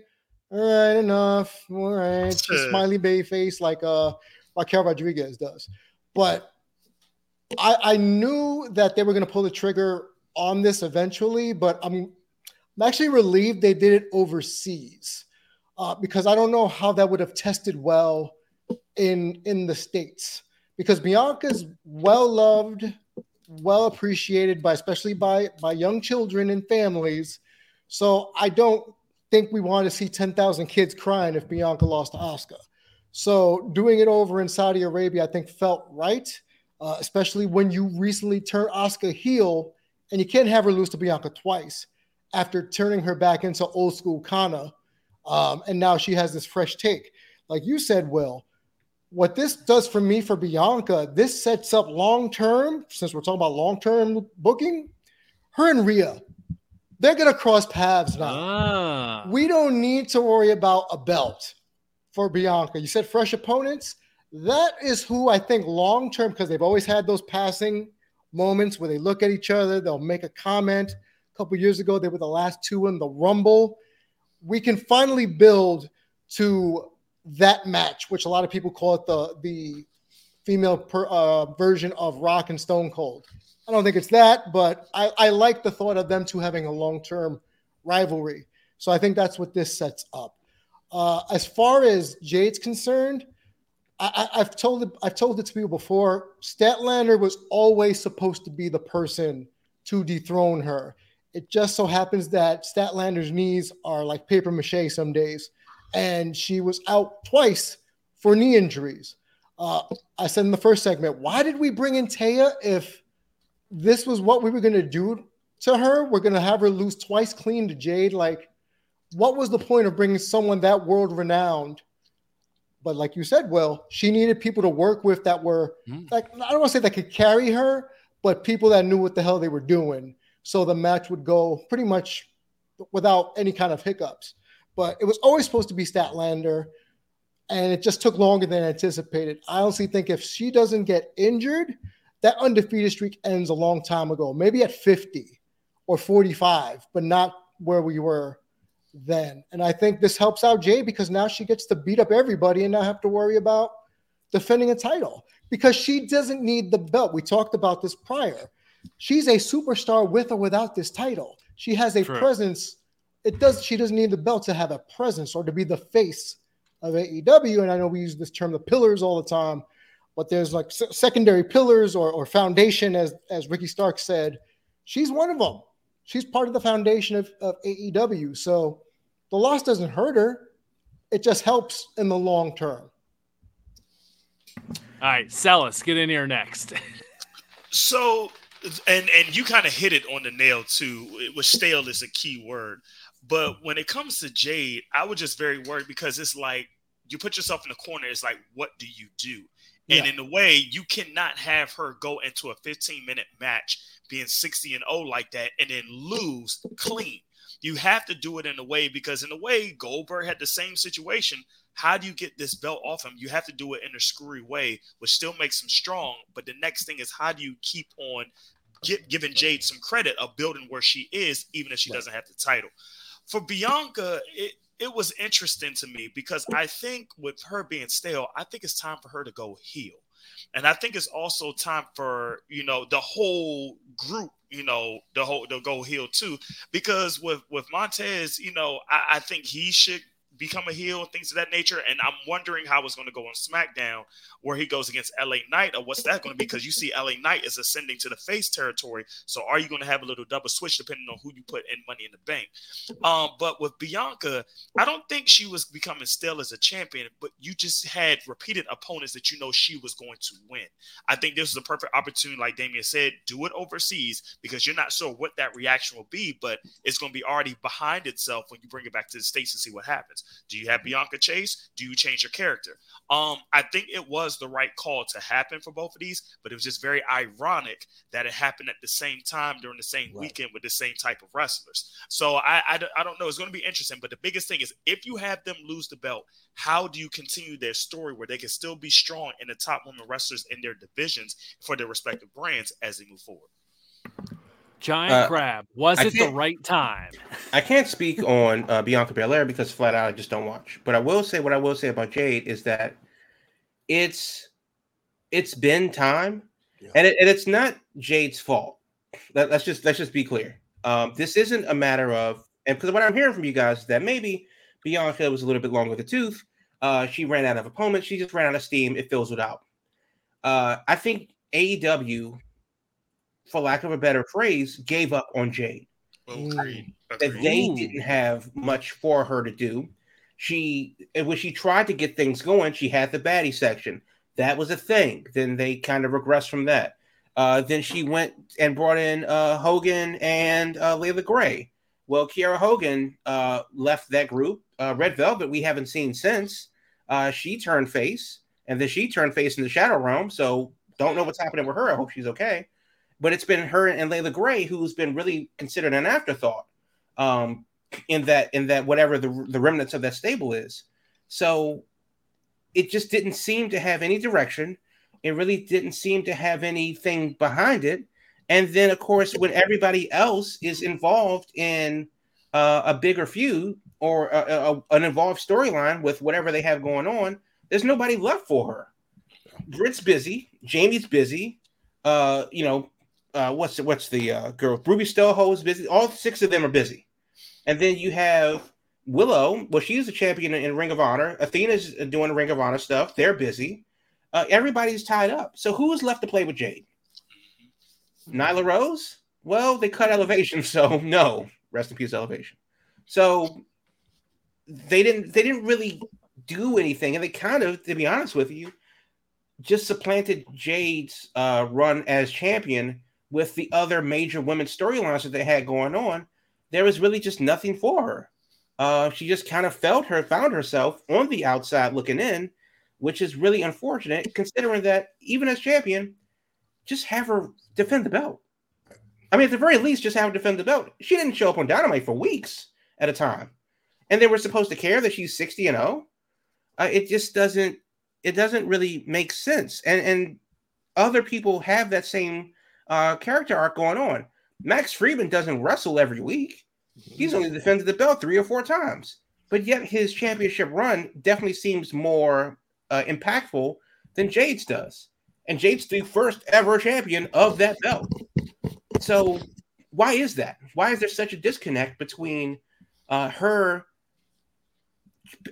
all right, enough, all right, smiley baby face like Raquel Rodriguez does. But I knew that they were going to pull the trigger on this eventually, but I'm actually relieved they did it overseas because I don't know how that would have tested well in the States, because Bianca's well-loved, well-appreciated, by especially by young children and families. So I don't think we want to see 10,000 kids crying if Bianca lost to Asuka. So doing it over in Saudi Arabia, I think, felt right, especially when you recently turned Asuka heel, and you can't have her lose to Bianca twice after turning her back into old school Kana. And now she has this fresh take. Like you said, Will, what this does for me for Bianca, this sets up long-term, since we're talking about long-term booking, her and Rhea, they're going to cross paths now. We don't need to worry about a belt for Bianca. You said fresh opponents. That is who I think long-term, because they've always had those passing moments where they look at each other, they'll make a comment. A couple years ago, they were the last two in the Rumble. We can finally build to that match, which a lot of people call it the female version of Rock and Stone Cold. I don't think it's that, but I like the thought of them two having a long-term rivalry. So I think that's what this sets up. As far as Jade's concerned, I've told it to people before. Statlander was always supposed to be the person to dethrone her. It just so happens that Statlander's knees are like paper mache some days, and she was out twice for knee injuries. I said in the first segment, why did we bring in Taya if this was what we were going to do to her? We're going to have her lose twice clean to Jade. Like, what was the point of bringing someone that world-renowned? But like you said, well, she needed people to work with that were, like, I don't want to say that could carry her, but people that knew what the hell they were doing. So the match would go pretty much without any kind of hiccups. But it was always supposed to be Statlander, and it just took longer than anticipated. I honestly think if she doesn't get injured, that undefeated streak ends a long time ago, maybe at 50 or 45, but not where we were then. And I think this helps out Jay, because now she gets to beat up everybody and not have to worry about defending a title, because she doesn't need the belt. We talked about this prior. She's a superstar with or without this title. She has a presence. She doesn't need the belt to have a presence or to be the face of AEW. And I know we use this term, the pillars, all the time, but there's like secondary pillars or foundation, as Ricky Stark said. She's one of them. She's part of the foundation of AEW. So the loss doesn't hurt her. It just helps in the long term. All right, Salas, get in here next. So, and you kind of hit it on the nail too. It was stale is a key word. But when it comes to Jade, I was just very worried, because it's like you put yourself in the corner. It's like, what do you do? Yeah. And in a way, you cannot have her go into a 15-minute match being 60-0 like that and then lose clean. You have to do it in a way, because in a way, Goldberg had the same situation. How do you get this belt off him? You have to do it in a screwy way, which still makes him strong. But the next thing is, how do you keep on giving Jade some credit of building where she is, even if she doesn't have the title? For Bianca, it was interesting to me, because I think with her being stale, I think it's time for her to go heel. And I think it's also time for, the whole group, to go heel too. Because with Montez, I think he should become a heel, things of that nature. And I'm wondering how it's going to go on SmackDown, where he goes against LA Knight, or what's that going to be? Because you see LA Knight is ascending to the face territory. So are you going to have a little double switch depending on who you put in Money in the Bank? But with Bianca, I don't think she was becoming stale as a champion, but you just had repeated opponents that she was going to win. I think this is a perfect opportunity, like Damian said, do it overseas, because you're not sure what that reaction will be, but it's going to be already behind itself when you bring it back to the States and see what happens. Do you have Bianca Chase? Do you change your character? I think it was the right call to happen for both of these, but it was just very ironic that it happened at the same time during the same weekend with the same type of wrestlers. So I don't know. It's going to be interesting, but the biggest thing is if you have them lose the belt, how do you continue their story where they can still be strong in the top women wrestlers in their divisions for their respective brands as they move forward? Giant crab. Was it the right time? I can't speak on Bianca Belair because flat out I just don't watch. But I will say what I will say about Jade is that it's been time, and it's not Jade's fault. Let's just be clear. This isn't a matter of, and because what I'm hearing from you guys is that maybe Bianca was a little bit long with the tooth. She ran out of opponents. She just ran out of steam. It fills it out. I think AEW, for lack of a better phrase, gave up on Jade. That they didn't have much for her to do. When she tried to get things going, she had the baddie section. That was a thing. Then they kind of regressed from that. Then she went and brought in Hogan and Layla Gray. Well, Kiera Hogan left that group. Red Velvet, we haven't seen since. She turned face, and then she turned face in the Shadow Realm. So don't know what's happening with her. I hope she's okay. But it's been her and Layla Gray who's been really considered an afterthought in that whatever the remnants of that stable is. So it just didn't seem to have any direction. It really didn't seem to have anything behind it. And then, of course, when everybody else is involved in a bigger feud or an involved storyline with whatever they have going on, there's nobody left for her. Britt's busy. Jamie's busy. What's the girl? Ruby Soho is busy. All six of them are busy. And then you have Willow. Well, she's the champion in Ring of Honor. Athena's doing Ring of Honor stuff. They're busy. Everybody's tied up. So who is left to play with Jade? Nyla Rose? Well, they cut Elevation, so no. Rest in peace, Elevation. So they didn't really do anything. And they kind of, to be honest with you, just supplanted Jade's run as champion with the other major women's storylines that they had going on. There was really just nothing for her. She just kind of found herself on the outside looking in, which is really unfortunate considering that even as champion, just have her defend the belt. I mean, at the very least, just have her defend the belt. She didn't show up on Dynamite for weeks at a time. And they were supposed to care that she's 60-0. It just doesn't, really make sense. And other people have that same character arc going on. Max Friedman doesn't wrestle every week. He's only defended the belt 3 or 4 times. But yet his championship run definitely seems more impactful than Jade's does. And Jade's the first ever champion of that belt. So why is that? Why is there such a disconnect between her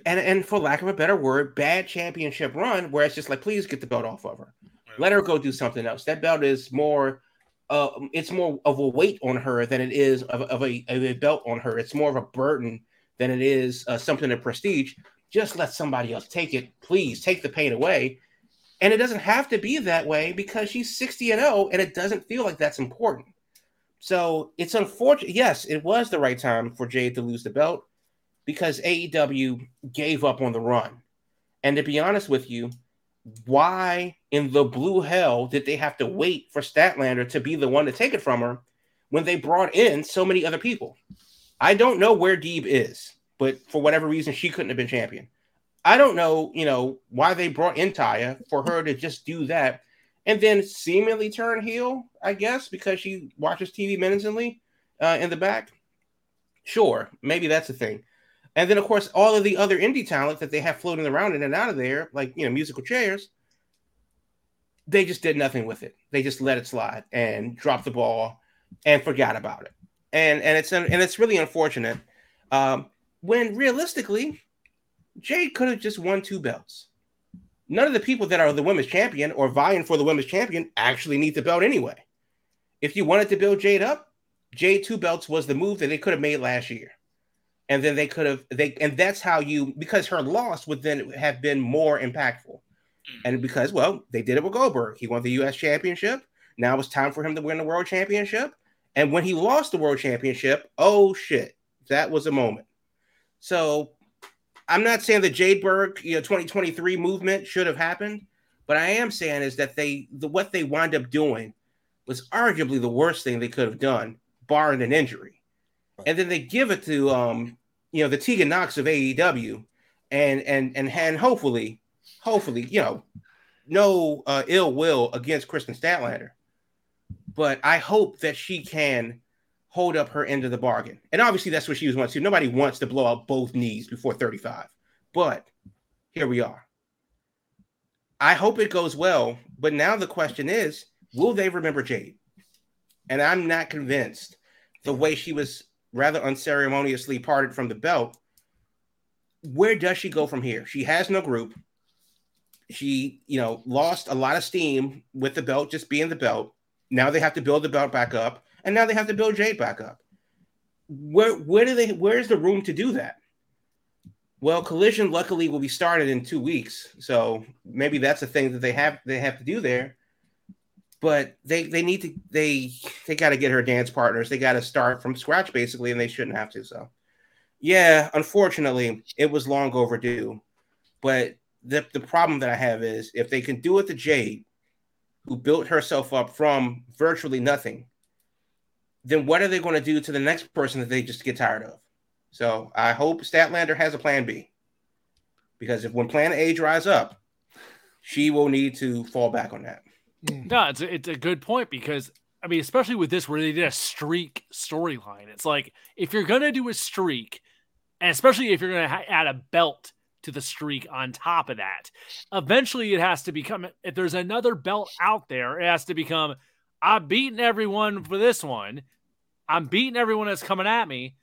and for lack of a better word, bad championship run where it's just like, please get the belt off of her. Let her go do something else. That belt is more, it's more of a weight on her than it is of a belt on her. It's more of a burden than it is something of prestige. Just let somebody else take it. Please take the pain away. And it doesn't have to be that way because she's 60-0 and it doesn't feel like that's important. So it's unfortunate. Yes, it was the right time for Jade to lose the belt because AEW gave up on the run. And to be honest with you, why in the blue hell did they have to wait for Statlander to be the one to take it from her when they brought in so many other people? I don't know where Deeb is, but for whatever reason, she couldn't have been champion. I don't know, why they brought in Taya for her to just do that and then seemingly turn heel, I guess, because she watches TV menacingly in the back. Sure, maybe that's the thing. And then, of course, all of the other indie talent that they have floating around in and out of there, like, musical chairs, they just did nothing with it. They just let it slide and dropped the ball and forgot about it. And it's really unfortunate when realistically, Jade could have just won 2 belts. None of the people that are the women's champion or vying for the women's champion actually need the belt anyway. If you wanted to build Jade up, Jade 2 belts was the move that they could have made last year. And then because her loss would then have been more impactful. And because, they did it with Goldberg. He won the U.S. championship. Now it was time for him to win the world championship. And when he lost the world championship, oh shit, that was a moment. So I'm not saying the Jade Berg, 2023 movement should have happened, but I am saying is that what they wound up doing was arguably the worst thing they could have done, barring an injury. And then they give it to the Tegan Knox of AEW, and hopefully, no ill will against Kristen Statlander, but I hope that she can hold up her end of the bargain. And obviously that's what she was wanting to. Nobody wants to blow out both knees before 35, but here we are. I hope it goes well, but now the question is, will they remember Jade? And I'm not convinced. The way she was rather unceremoniously parted from the belt, where does she go from here? She has no group. She, lost a lot of steam with the belt just being the belt. Now they have to build the belt back up, and now they have to build Jade back up. Where is the room to do that? Well, Collision luckily will be started in 2 weeks, so maybe that's a thing that they have to do there. But they got to get her dance partners. They got to start from scratch basically, and they shouldn't have to. So, yeah, unfortunately, it was long overdue. But the problem that I have is if they can do it to Jade, who built herself up from virtually nothing, then what are they going to do to the next person that they just get tired of? So I hope Statlander has a plan B, because if when plan A dries up, she will need to fall back on that. No, it's a good point, because I mean, especially with this where they did a streak storyline, it's like if you're going to do a streak, and especially if you're going to add a belt to the streak on top of that, eventually it has to become, if there's another belt out there, it has to become, I've beaten everyone for this one. I'm beating everyone that's coming at me.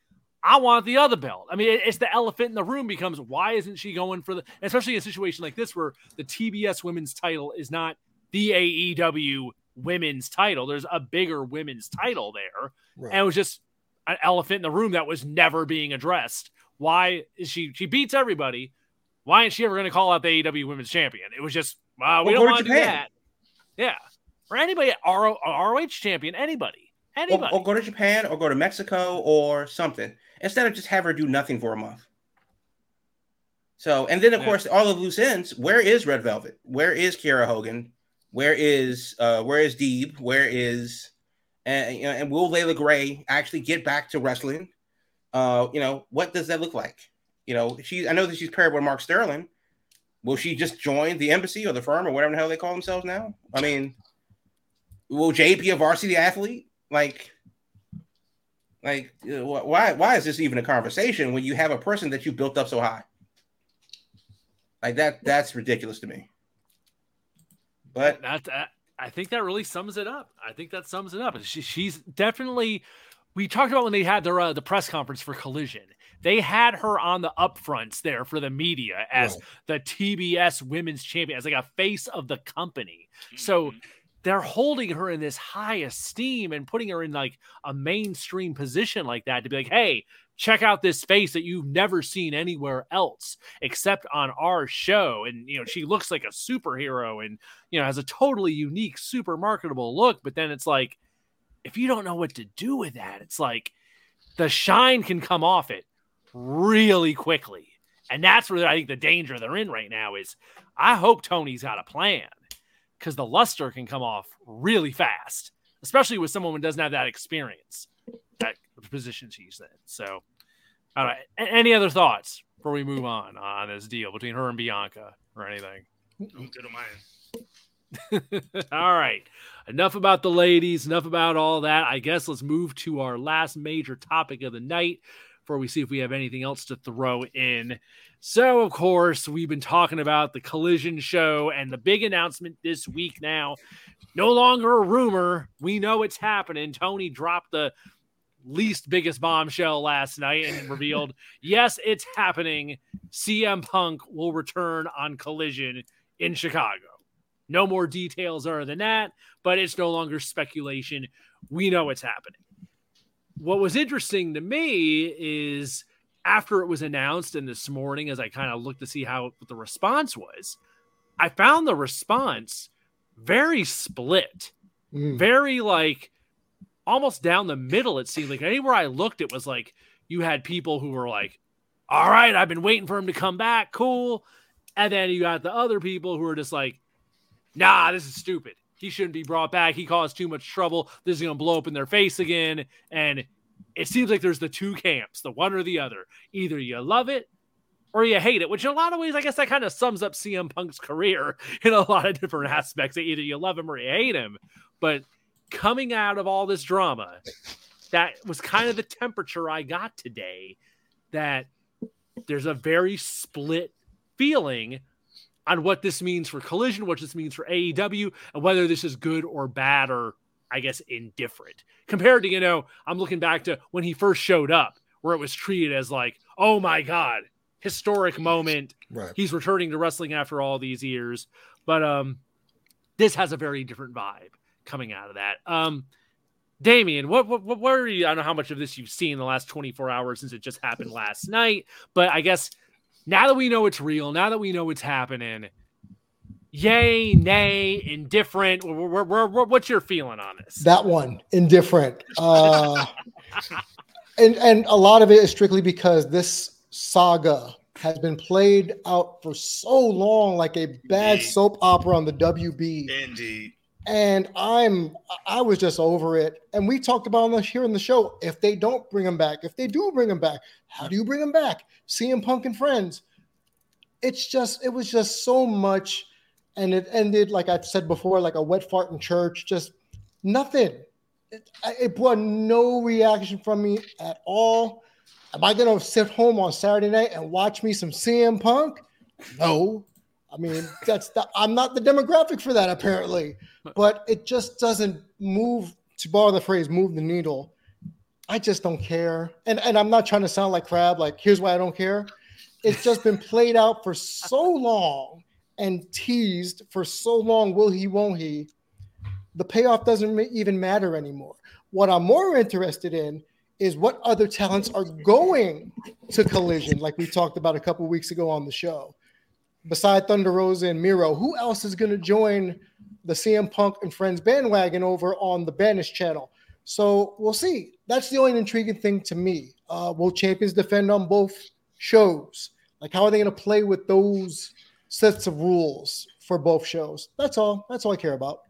I want the other belt. I mean, it's the elephant in the room becomes, why isn't she going for the, especially in a situation like this where the TBS women's title is not the AEW women's title. There's a bigger women's title there. Right. And it was just an elephant in the room that was never being addressed. Why is she beats everybody? Why isn't she ever going to call out the AEW women's champion? It was just, we don't want to do that. Yeah. Or anybody, ROH champion, anybody. Or go to Japan or go to Mexico or something, instead of just have her do nothing for a month. So, and then of course, all the loose ends, where is Red Velvet? Where is Kiera Hogan? Where is Deeb? Where is, and will Layla Gray actually get back to wrestling? What does that look like? I know that she's paired with Mark Sterling. Will she just join the embassy or the firm or whatever the hell they call themselves now? I mean, will Jade be a varsity athlete? Like, why is this even a conversation when you have a person that you built up so high? Like that's ridiculous to me. But I think that really sums it up. I think that sums it up. She's definitely, we talked about when they had their the press conference for Collision. They had her on the upfronts there for the media as the TBS Women's Champion, as like a face of the company. So they're holding her in this high esteem and putting her in like a mainstream position like that to be like, hey, check out this face that you've never seen anywhere else except on our show. And, she looks like a superhero and, has a totally unique, super marketable look. But then it's like, if you don't know what to do with that, it's like the shine can come off it really quickly. And that's where I think the danger they're in right now is, I hope Tony's got a plan, because the luster can come off really fast, especially with someone who doesn't have that experience, that position she's in. So, all right. Any other thoughts before we move on this deal between her and Bianca or anything? I'm good on my end. All right. Enough about the ladies. Enough about all that. I guess let's move to our last major topic of the night before we see if we have anything else to throw in. So, of course, we've been talking about the Collision show and the big announcement this week now. No longer a rumor. We know it's happening. Tony dropped the least biggest bombshell last night and revealed, yes, it's happening. CM Punk will return on Collision in Chicago. No more details other than that, but it's no longer speculation. We know it's happening. What was interesting to me is after it was announced and this morning, as I kind of looked to see what the response was, I found the response very split, very like, almost down the middle, it seemed like. Anywhere I looked, it was like you had people who were like, all right, I've been waiting for him to come back. Cool. And then you got the other people who are just like, nah, this is stupid. He shouldn't be brought back. He caused too much trouble. This is going to blow up in their face again. And it seems like there's the two camps, the one or the other. Either you love it or you hate it, which in a lot of ways, I guess that kind of sums up CM Punk's career in a lot of different aspects. Either you love him or you hate him. But coming out of all this drama, that was kind of the temperature I got today, that there's a very split feeling on what this means for Collision, what this means for AEW, and whether this is good or bad or, I guess, indifferent. Compared to, you know, I'm looking back to when he first showed up, where it was treated as like, oh my God, historic moment. Right. He's returning to wrestling after all these years. But this has a very different vibe coming out of that. Damien, what were you? I don't know how much of this you've seen in the last 24 hours since it just happened last night, but I guess now that we know it's real, now that we know it's happening, yay, nay, indifferent. What's your feeling on this? That one, indifferent. And a lot of it is strictly because this saga has been played out for so long, like a bad soap opera on the WB. Indeed. And I was just over it. And we talked about this here on the show. If they don't bring him back, if they do bring him back, how do you bring him back? CM Punk and friends. It was just so much. And it ended, like I've said before, like a wet fart in church, just nothing. It brought no reaction from me at all. Am I going to sit home on Saturday night and watch me some CM Punk? No. I mean, I'm not the demographic for that, apparently. But it just doesn't move, to borrow the phrase, move the needle. I just don't care. And I'm not trying to sound like Crab, like, here's why I don't care. It's just been played out for so long and teased for so long, will he, won't he. The payoff doesn't even matter anymore. What I'm more interested in is what other talents are going to Collision, like we talked about a couple weeks ago on the show. Beside Thunder Rosa and Miro, who else is going to join the CM Punk and Friends bandwagon over on the Banished channel? So we'll see. That's the only intriguing thing to me. Will champions defend on both shows? Like, how are they going to play with those sets of rules for both shows? That's all. That's all I care about.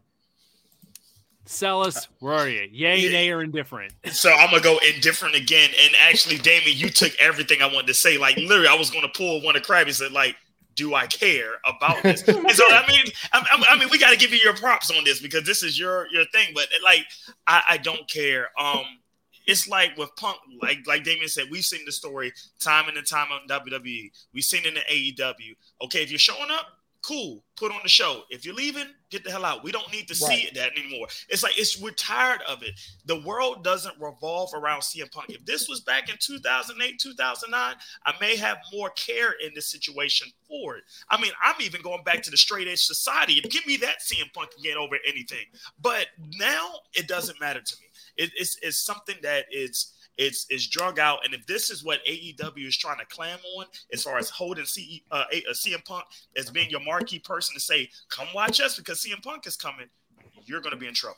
Sell us. Where are you? Yay, nay, or indifferent? So I'm going to go indifferent again. And actually, Damien, you took everything I wanted to say. Like, literally, I was going to pull one of Krabby's and, like, do I care about this? And so, I mean, we got to give you your props on this because this is your thing. But like, I don't care. It's like with Punk, like Damien said, we've seen the story time and time on WWE. We've seen it in AEW. Okay, if you're showing up, cool, put on the show. If you're leaving, get the hell out. We don't need to see that anymore. It's like we're tired of it. The world doesn't revolve around CM Punk. If this was back in 2008, 2009, I may have more care in this situation for it. I mean, I'm even going back to the straight edge society. Give me that CM Punk again over anything. But now it doesn't matter to me. It's something that is drug out. And if this is what AEW is trying to clam on as far as holding CM Punk as being your marquee person to say, come watch us because CM Punk is coming, you're going to be in trouble.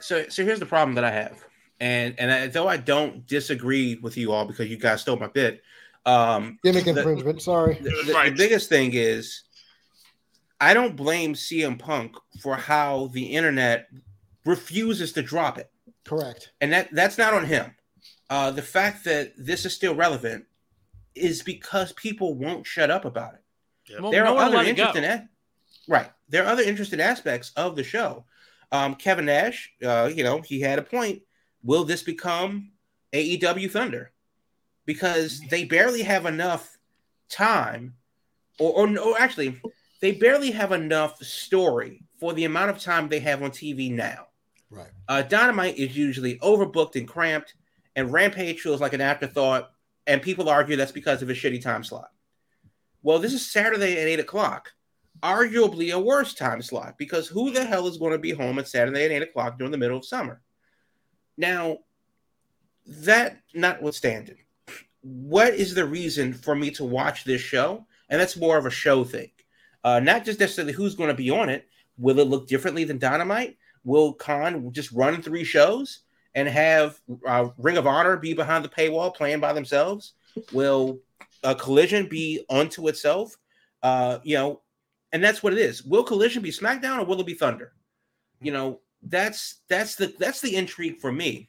So here's the problem that I have. And though I don't disagree with you all because you guys stole my bit. Gimmick infringement, sorry. The biggest thing is I don't blame CM Punk for how the internet refuses to drop it. Correct. And that's not on him. The fact that this is still relevant is because people won't shut up about it. Yep. Well, there are other interesting There are other interesting aspects of the show. Kevin Nash, he had a point. Will this become AEW Thunder? Because they barely have enough time or actually they barely have enough story for the amount of time they have on TV now. Right. Dynamite is usually overbooked and cramped, and Rampage feels like an afterthought, and people argue that's because of a shitty time slot. Well, this is Saturday at 8 o'clock, arguably a worse time slot, because who the hell is going to be home on Saturday at 8 o'clock during the middle of summer? Now, that notwithstanding, what is the reason for me to watch this show? And that's more of a show thing. Not just necessarily who's going to be on it. Will it look differently than Dynamite? Will Khan just run 3 shows and have Ring of Honor be behind the paywall playing by themselves? will Collision be onto itself? You know, and that's what it is. Will Collision be SmackDown or will it be Thunder? You know, that's the intrigue for me.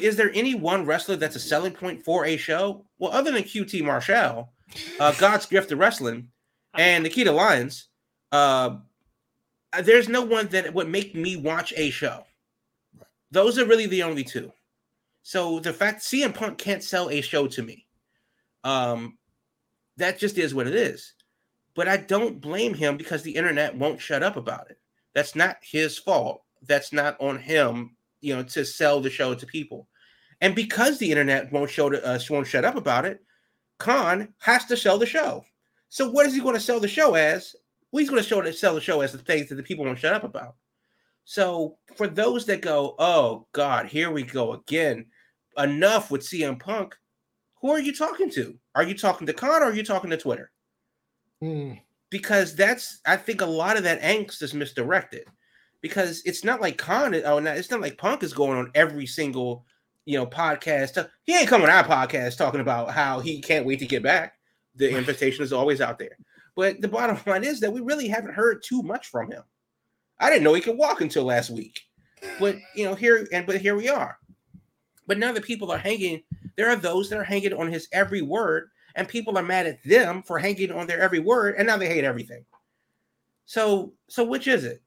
Is there any one wrestler that's a selling point for a show? Well, other than QT Marshall, God's Gift to Wrestling, and Nikita Lyons, there's no one that would make me watch a show. Those are really the only two. So the fact CM Punk can't sell a show to me, that just is what it is. But I don't blame him because the internet won't shut up about it. That's not his fault. That's not on him, you know, to sell the show to people. And because the internet won't shut up about it, Khan has to sell the show. So what is he going to sell the show as? Well, he's going to sell the show as the things that the people won't shut up about. So for those that go, oh, God, here we go again, enough with CM Punk, who are you talking to? Are you talking to Khan or are you talking to Twitter? Because that's, I think a lot of that angst is misdirected. Because it's not like it's not like Punk is going on every single, you know, podcast. He ain't coming on our podcast talking about how he can't wait to get back. The invitation is always out there. But the bottom line is that we really haven't heard too much from him. I didn't know he could walk until last week, but you know, here we are. But now that people are hanging, there are those that are hanging on his every word, and people are mad at them for hanging on their every word, and now they hate everything. So which is it?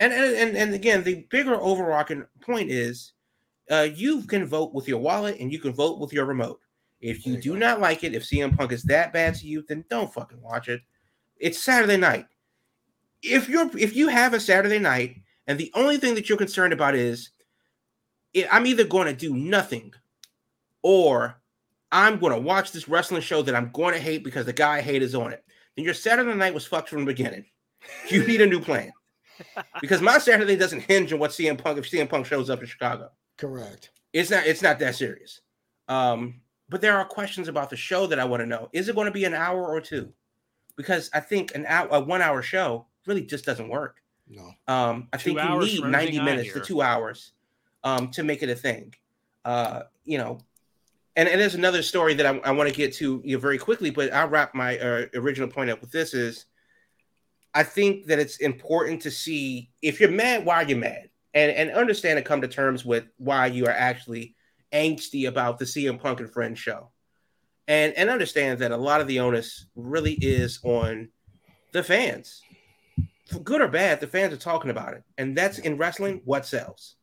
And again, the bigger overarching point is, you can vote with your wallet and you can vote with your remote. If you do not like it, if CM Punk is that bad to you, then don't fucking watch it. It's Saturday night. If you have a Saturday night and the only thing that you're concerned about is I'm either going to do nothing or I'm going to watch this wrestling show that I'm going to hate because the guy I hate is on it, then your Saturday night was fucked from the beginning. You need a new plan. Because my Saturday doesn't hinge on what if CM Punk shows up in Chicago. Correct. It's not that serious. But there are questions about the show that I want to know. Is it going to be an hour or two? Because I think a 1 hour show really just doesn't work. No. I think you need 90 minutes to 2 hours to make it a thing. You know, and there's another story that I want to get to very quickly, but I'll wrap my original point up with this is I think that it's important to see if you're mad, why you're mad and understand and come to terms with why you are actually angsty about the CM Punk and Friends show, and understand that a lot of the onus really is on the fans. For good or bad, the fans are talking about it, and that's in wrestling what sells.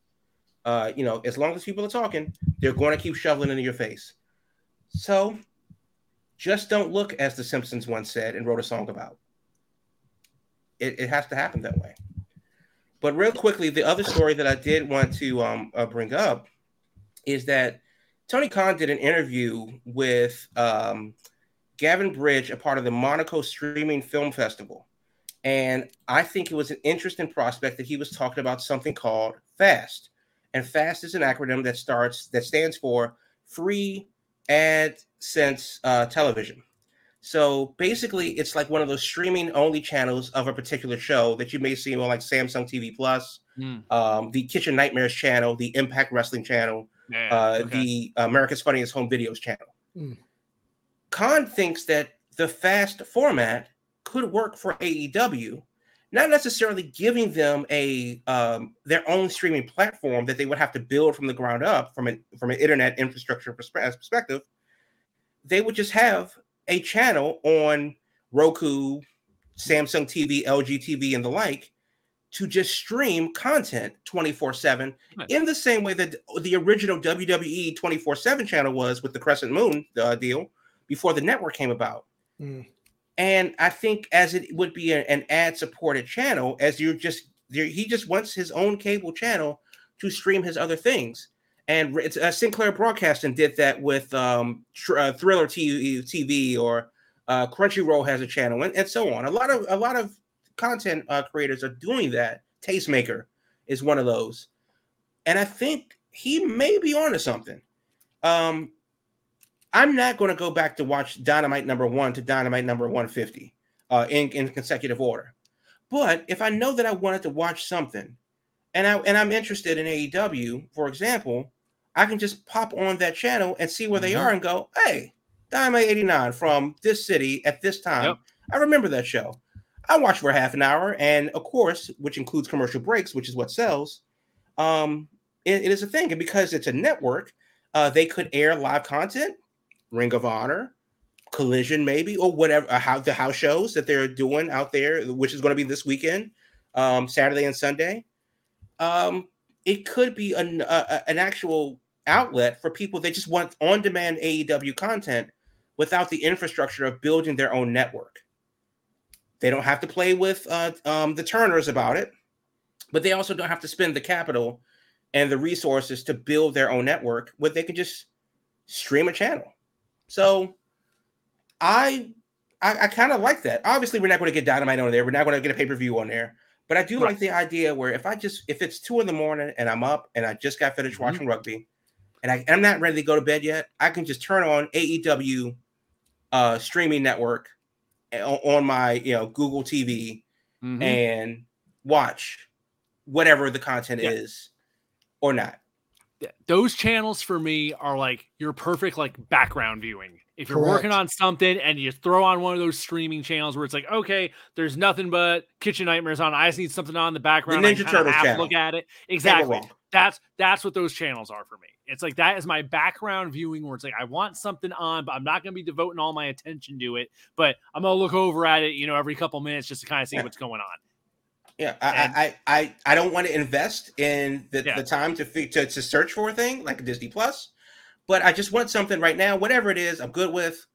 You know, as long as people are talking, they're going to keep shoveling into your face. So, just don't look, as the Simpsons once said and wrote a song about. It has to happen that way. But real quickly, the other story that I did want to bring up is that Tony Khan did an interview with Gavin Bridge, a part of the Monaco Streaming Film Festival. And I think it was an interesting prospect that he was talking about something called FAST. And FAST is an acronym that stands for Free AdSense Television. So basically, it's like one of those streaming-only channels of a particular show that you may see on like Samsung TV Plus, the Kitchen Nightmares channel, the Impact Wrestling channel, the America's Funniest Home Videos channel. Khan thinks that the FAST format could work for AEW, not necessarily giving them their own streaming platform that they would have to build from the ground up from an internet infrastructure perspective. They would just have a channel on Roku, Samsung TV, LG TV, and the like to just stream content 24/7 in the same way that the original WWE 24/7 channel was with the Crescent Moon deal before the network came about. And I think as it would be an ad-supported channel, as you're just there, he just wants his own cable channel to stream his other things. And Sinclair Broadcasting did that with Thriller TV, or Crunchyroll has a channel, and so on. A lot of content creators are doing that. Tastemaker is one of those, and I think he may be onto something. I'm not going to go back to watch Dynamite number 1 to Dynamite number 150 in consecutive order, but if I know that I wanted to watch something, and I'm interested in AEW, for example, I can just pop on that channel and see where they are and go, hey, Dynamite 89 from this city at this time. Yep. I remember that show. I watched for half an hour, and of course, which includes commercial breaks, which is what sells. It is a thing. And because it's a network, they could air live content, Ring of Honor, Collision maybe, or whatever, the house shows that they're doing out there, which is going to be this weekend, Saturday and Sunday. It could be an actual outlet for people that just want on-demand AEW content without the infrastructure of building their own network. They don't have to play with the Turners about it, but they also don't have to spend the capital and the resources to build their own network, where they can just stream a channel. So I kind of like that. Obviously, we're not going to get Dynamite on there. We're not going to get a pay-per-view on there. But I do like the idea where if it's 2 a.m. and I'm up and I just got finished watching rugby and I'm not ready to go to bed yet, I can just turn on AEW streaming network on my Google TV and watch whatever the content is or not. Those channels for me are like your perfect background viewing. If you're working on something and you throw on one of those streaming channels where it's like, okay, there's nothing but Kitchen Nightmares on. I just need something on in the background. The Ninja Turtles channel. Look at it. Exactly. That's what those channels are for me. It's like that is my background viewing where it's like I want something on, but I'm not going to be devoting all my attention to it. But I'm going to look over at it, every couple minutes just to kind of see what's going on. Yeah, I don't want to invest in the time to search for a thing like a Disney Plus. But I just want something right now, whatever it is, I'm good with.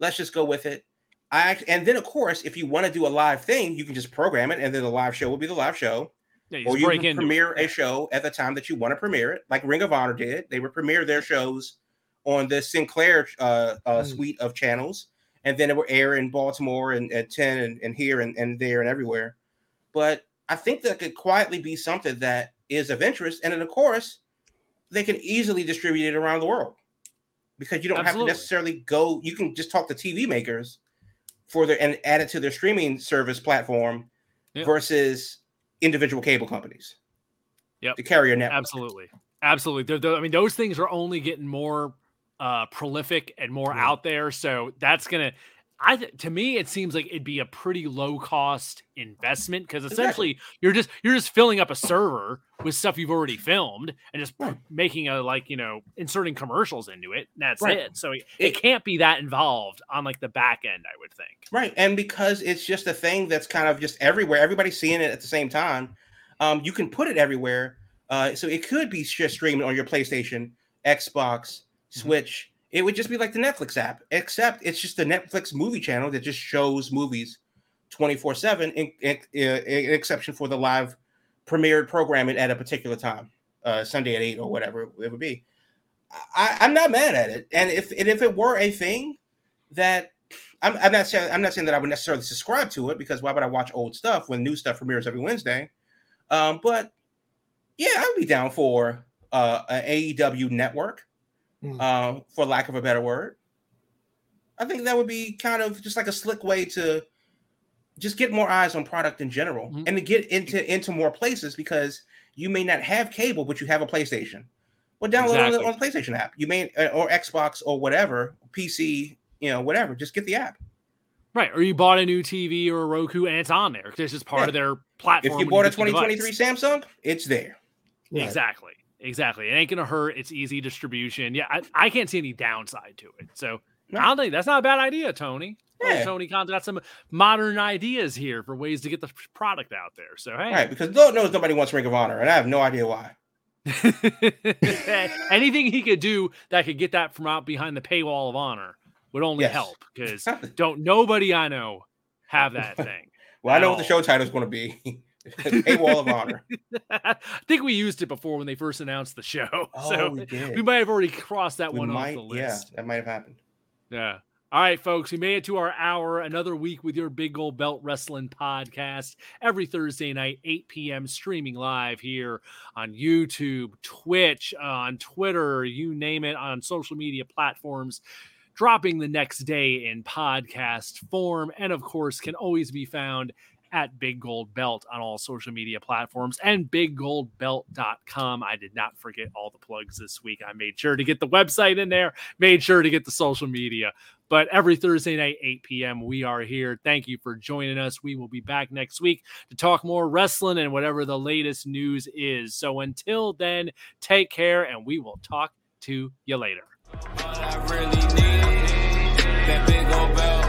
Let's just go with it. And then, of course, if you want to do a live thing, you can just program it, and then the live show will be the live show. Yeah, or you can premiere a show at the time that you want to premiere it, like Ring of Honor did. They would premiere their shows on the Sinclair suite of channels, and then it would air in Baltimore and at 10 and here and there and everywhere. But I think that could quietly be something that is of interest, and then, of course, they can easily distribute it around the world because you don't have to necessarily go. You can just talk to TV makers and add it to their streaming service platform versus individual cable companies. Yep. The carrier network. Absolutely. Those things are only getting more prolific and more out there. So that's going to, to me, it seems like it'd be a pretty low cost investment because essentially you're just filling up a server with stuff you've already filmed and just making inserting commercials into it. And that's it. So it can't be that involved on the back end, I would think. Right. And because it's just a thing that's kind of just everywhere, everybody's seeing it at the same time. You can put it everywhere. So it could be just streaming on your PlayStation, Xbox, Switch. It would just be like the Netflix app, except it's just the Netflix movie channel that just shows movies 24/7, in exception for the live premiered programming at a particular time, Sunday at 8 or whatever it would be. I'm not mad at it, and if it were a thing that I'm not saying that I would necessarily subscribe to it because why would I watch old stuff when new stuff premieres every Wednesday? But yeah, I'd be down for an AEW network. For lack of a better word, I think that would be kind of just like a slick way to just get more eyes on product in general and to get into more places because you may not have cable, but you have a PlayStation. Well, download it on the PlayStation app. You may or Xbox or whatever, PC, whatever. Just get the app. Right, or you bought a new TV or a Roku and it's on there because it's just part of their platform. If you bought a 2023 Samsung, it's there. Right. Exactly. It ain't going to hurt. It's easy distribution. Yeah, I can't see any downside to it. So I don't think that's not a bad idea, Tony. Yeah. Oh, Tony Khan's got some modern ideas here for ways to get the product out there. So, hey. Right, because Lord knows nobody wants Ring of Honor, and I have no idea why. Anything he could do that could get that from out behind the paywall of Honor would only help because nobody I know have that thing. Well, I know what the show title is going to be. Paywall of Honor. I think we used it before when they first announced the show. Oh, so we might have already crossed that off the list. Yeah, that might have happened. Yeah. All right, folks, we made it to our hour. Another week with your Big Gold Belt Wrestling Podcast every Thursday night, 8 p.m. streaming live here on YouTube, Twitch, on Twitter, you name it, on social media platforms. Dropping the next day in podcast form, and of course, can always be found at Big Gold Belt on all social media platforms and biggoldbelt.com. I did not forget all the plugs this week. I made sure to get the website in there, made sure to get the social media. But every Thursday night, 8 p.m., we are here. Thank you for joining us. We will be back next week to talk more wrestling and whatever the latest news is. So until then, take care, and we will talk to you later. All I really need, that big old bell.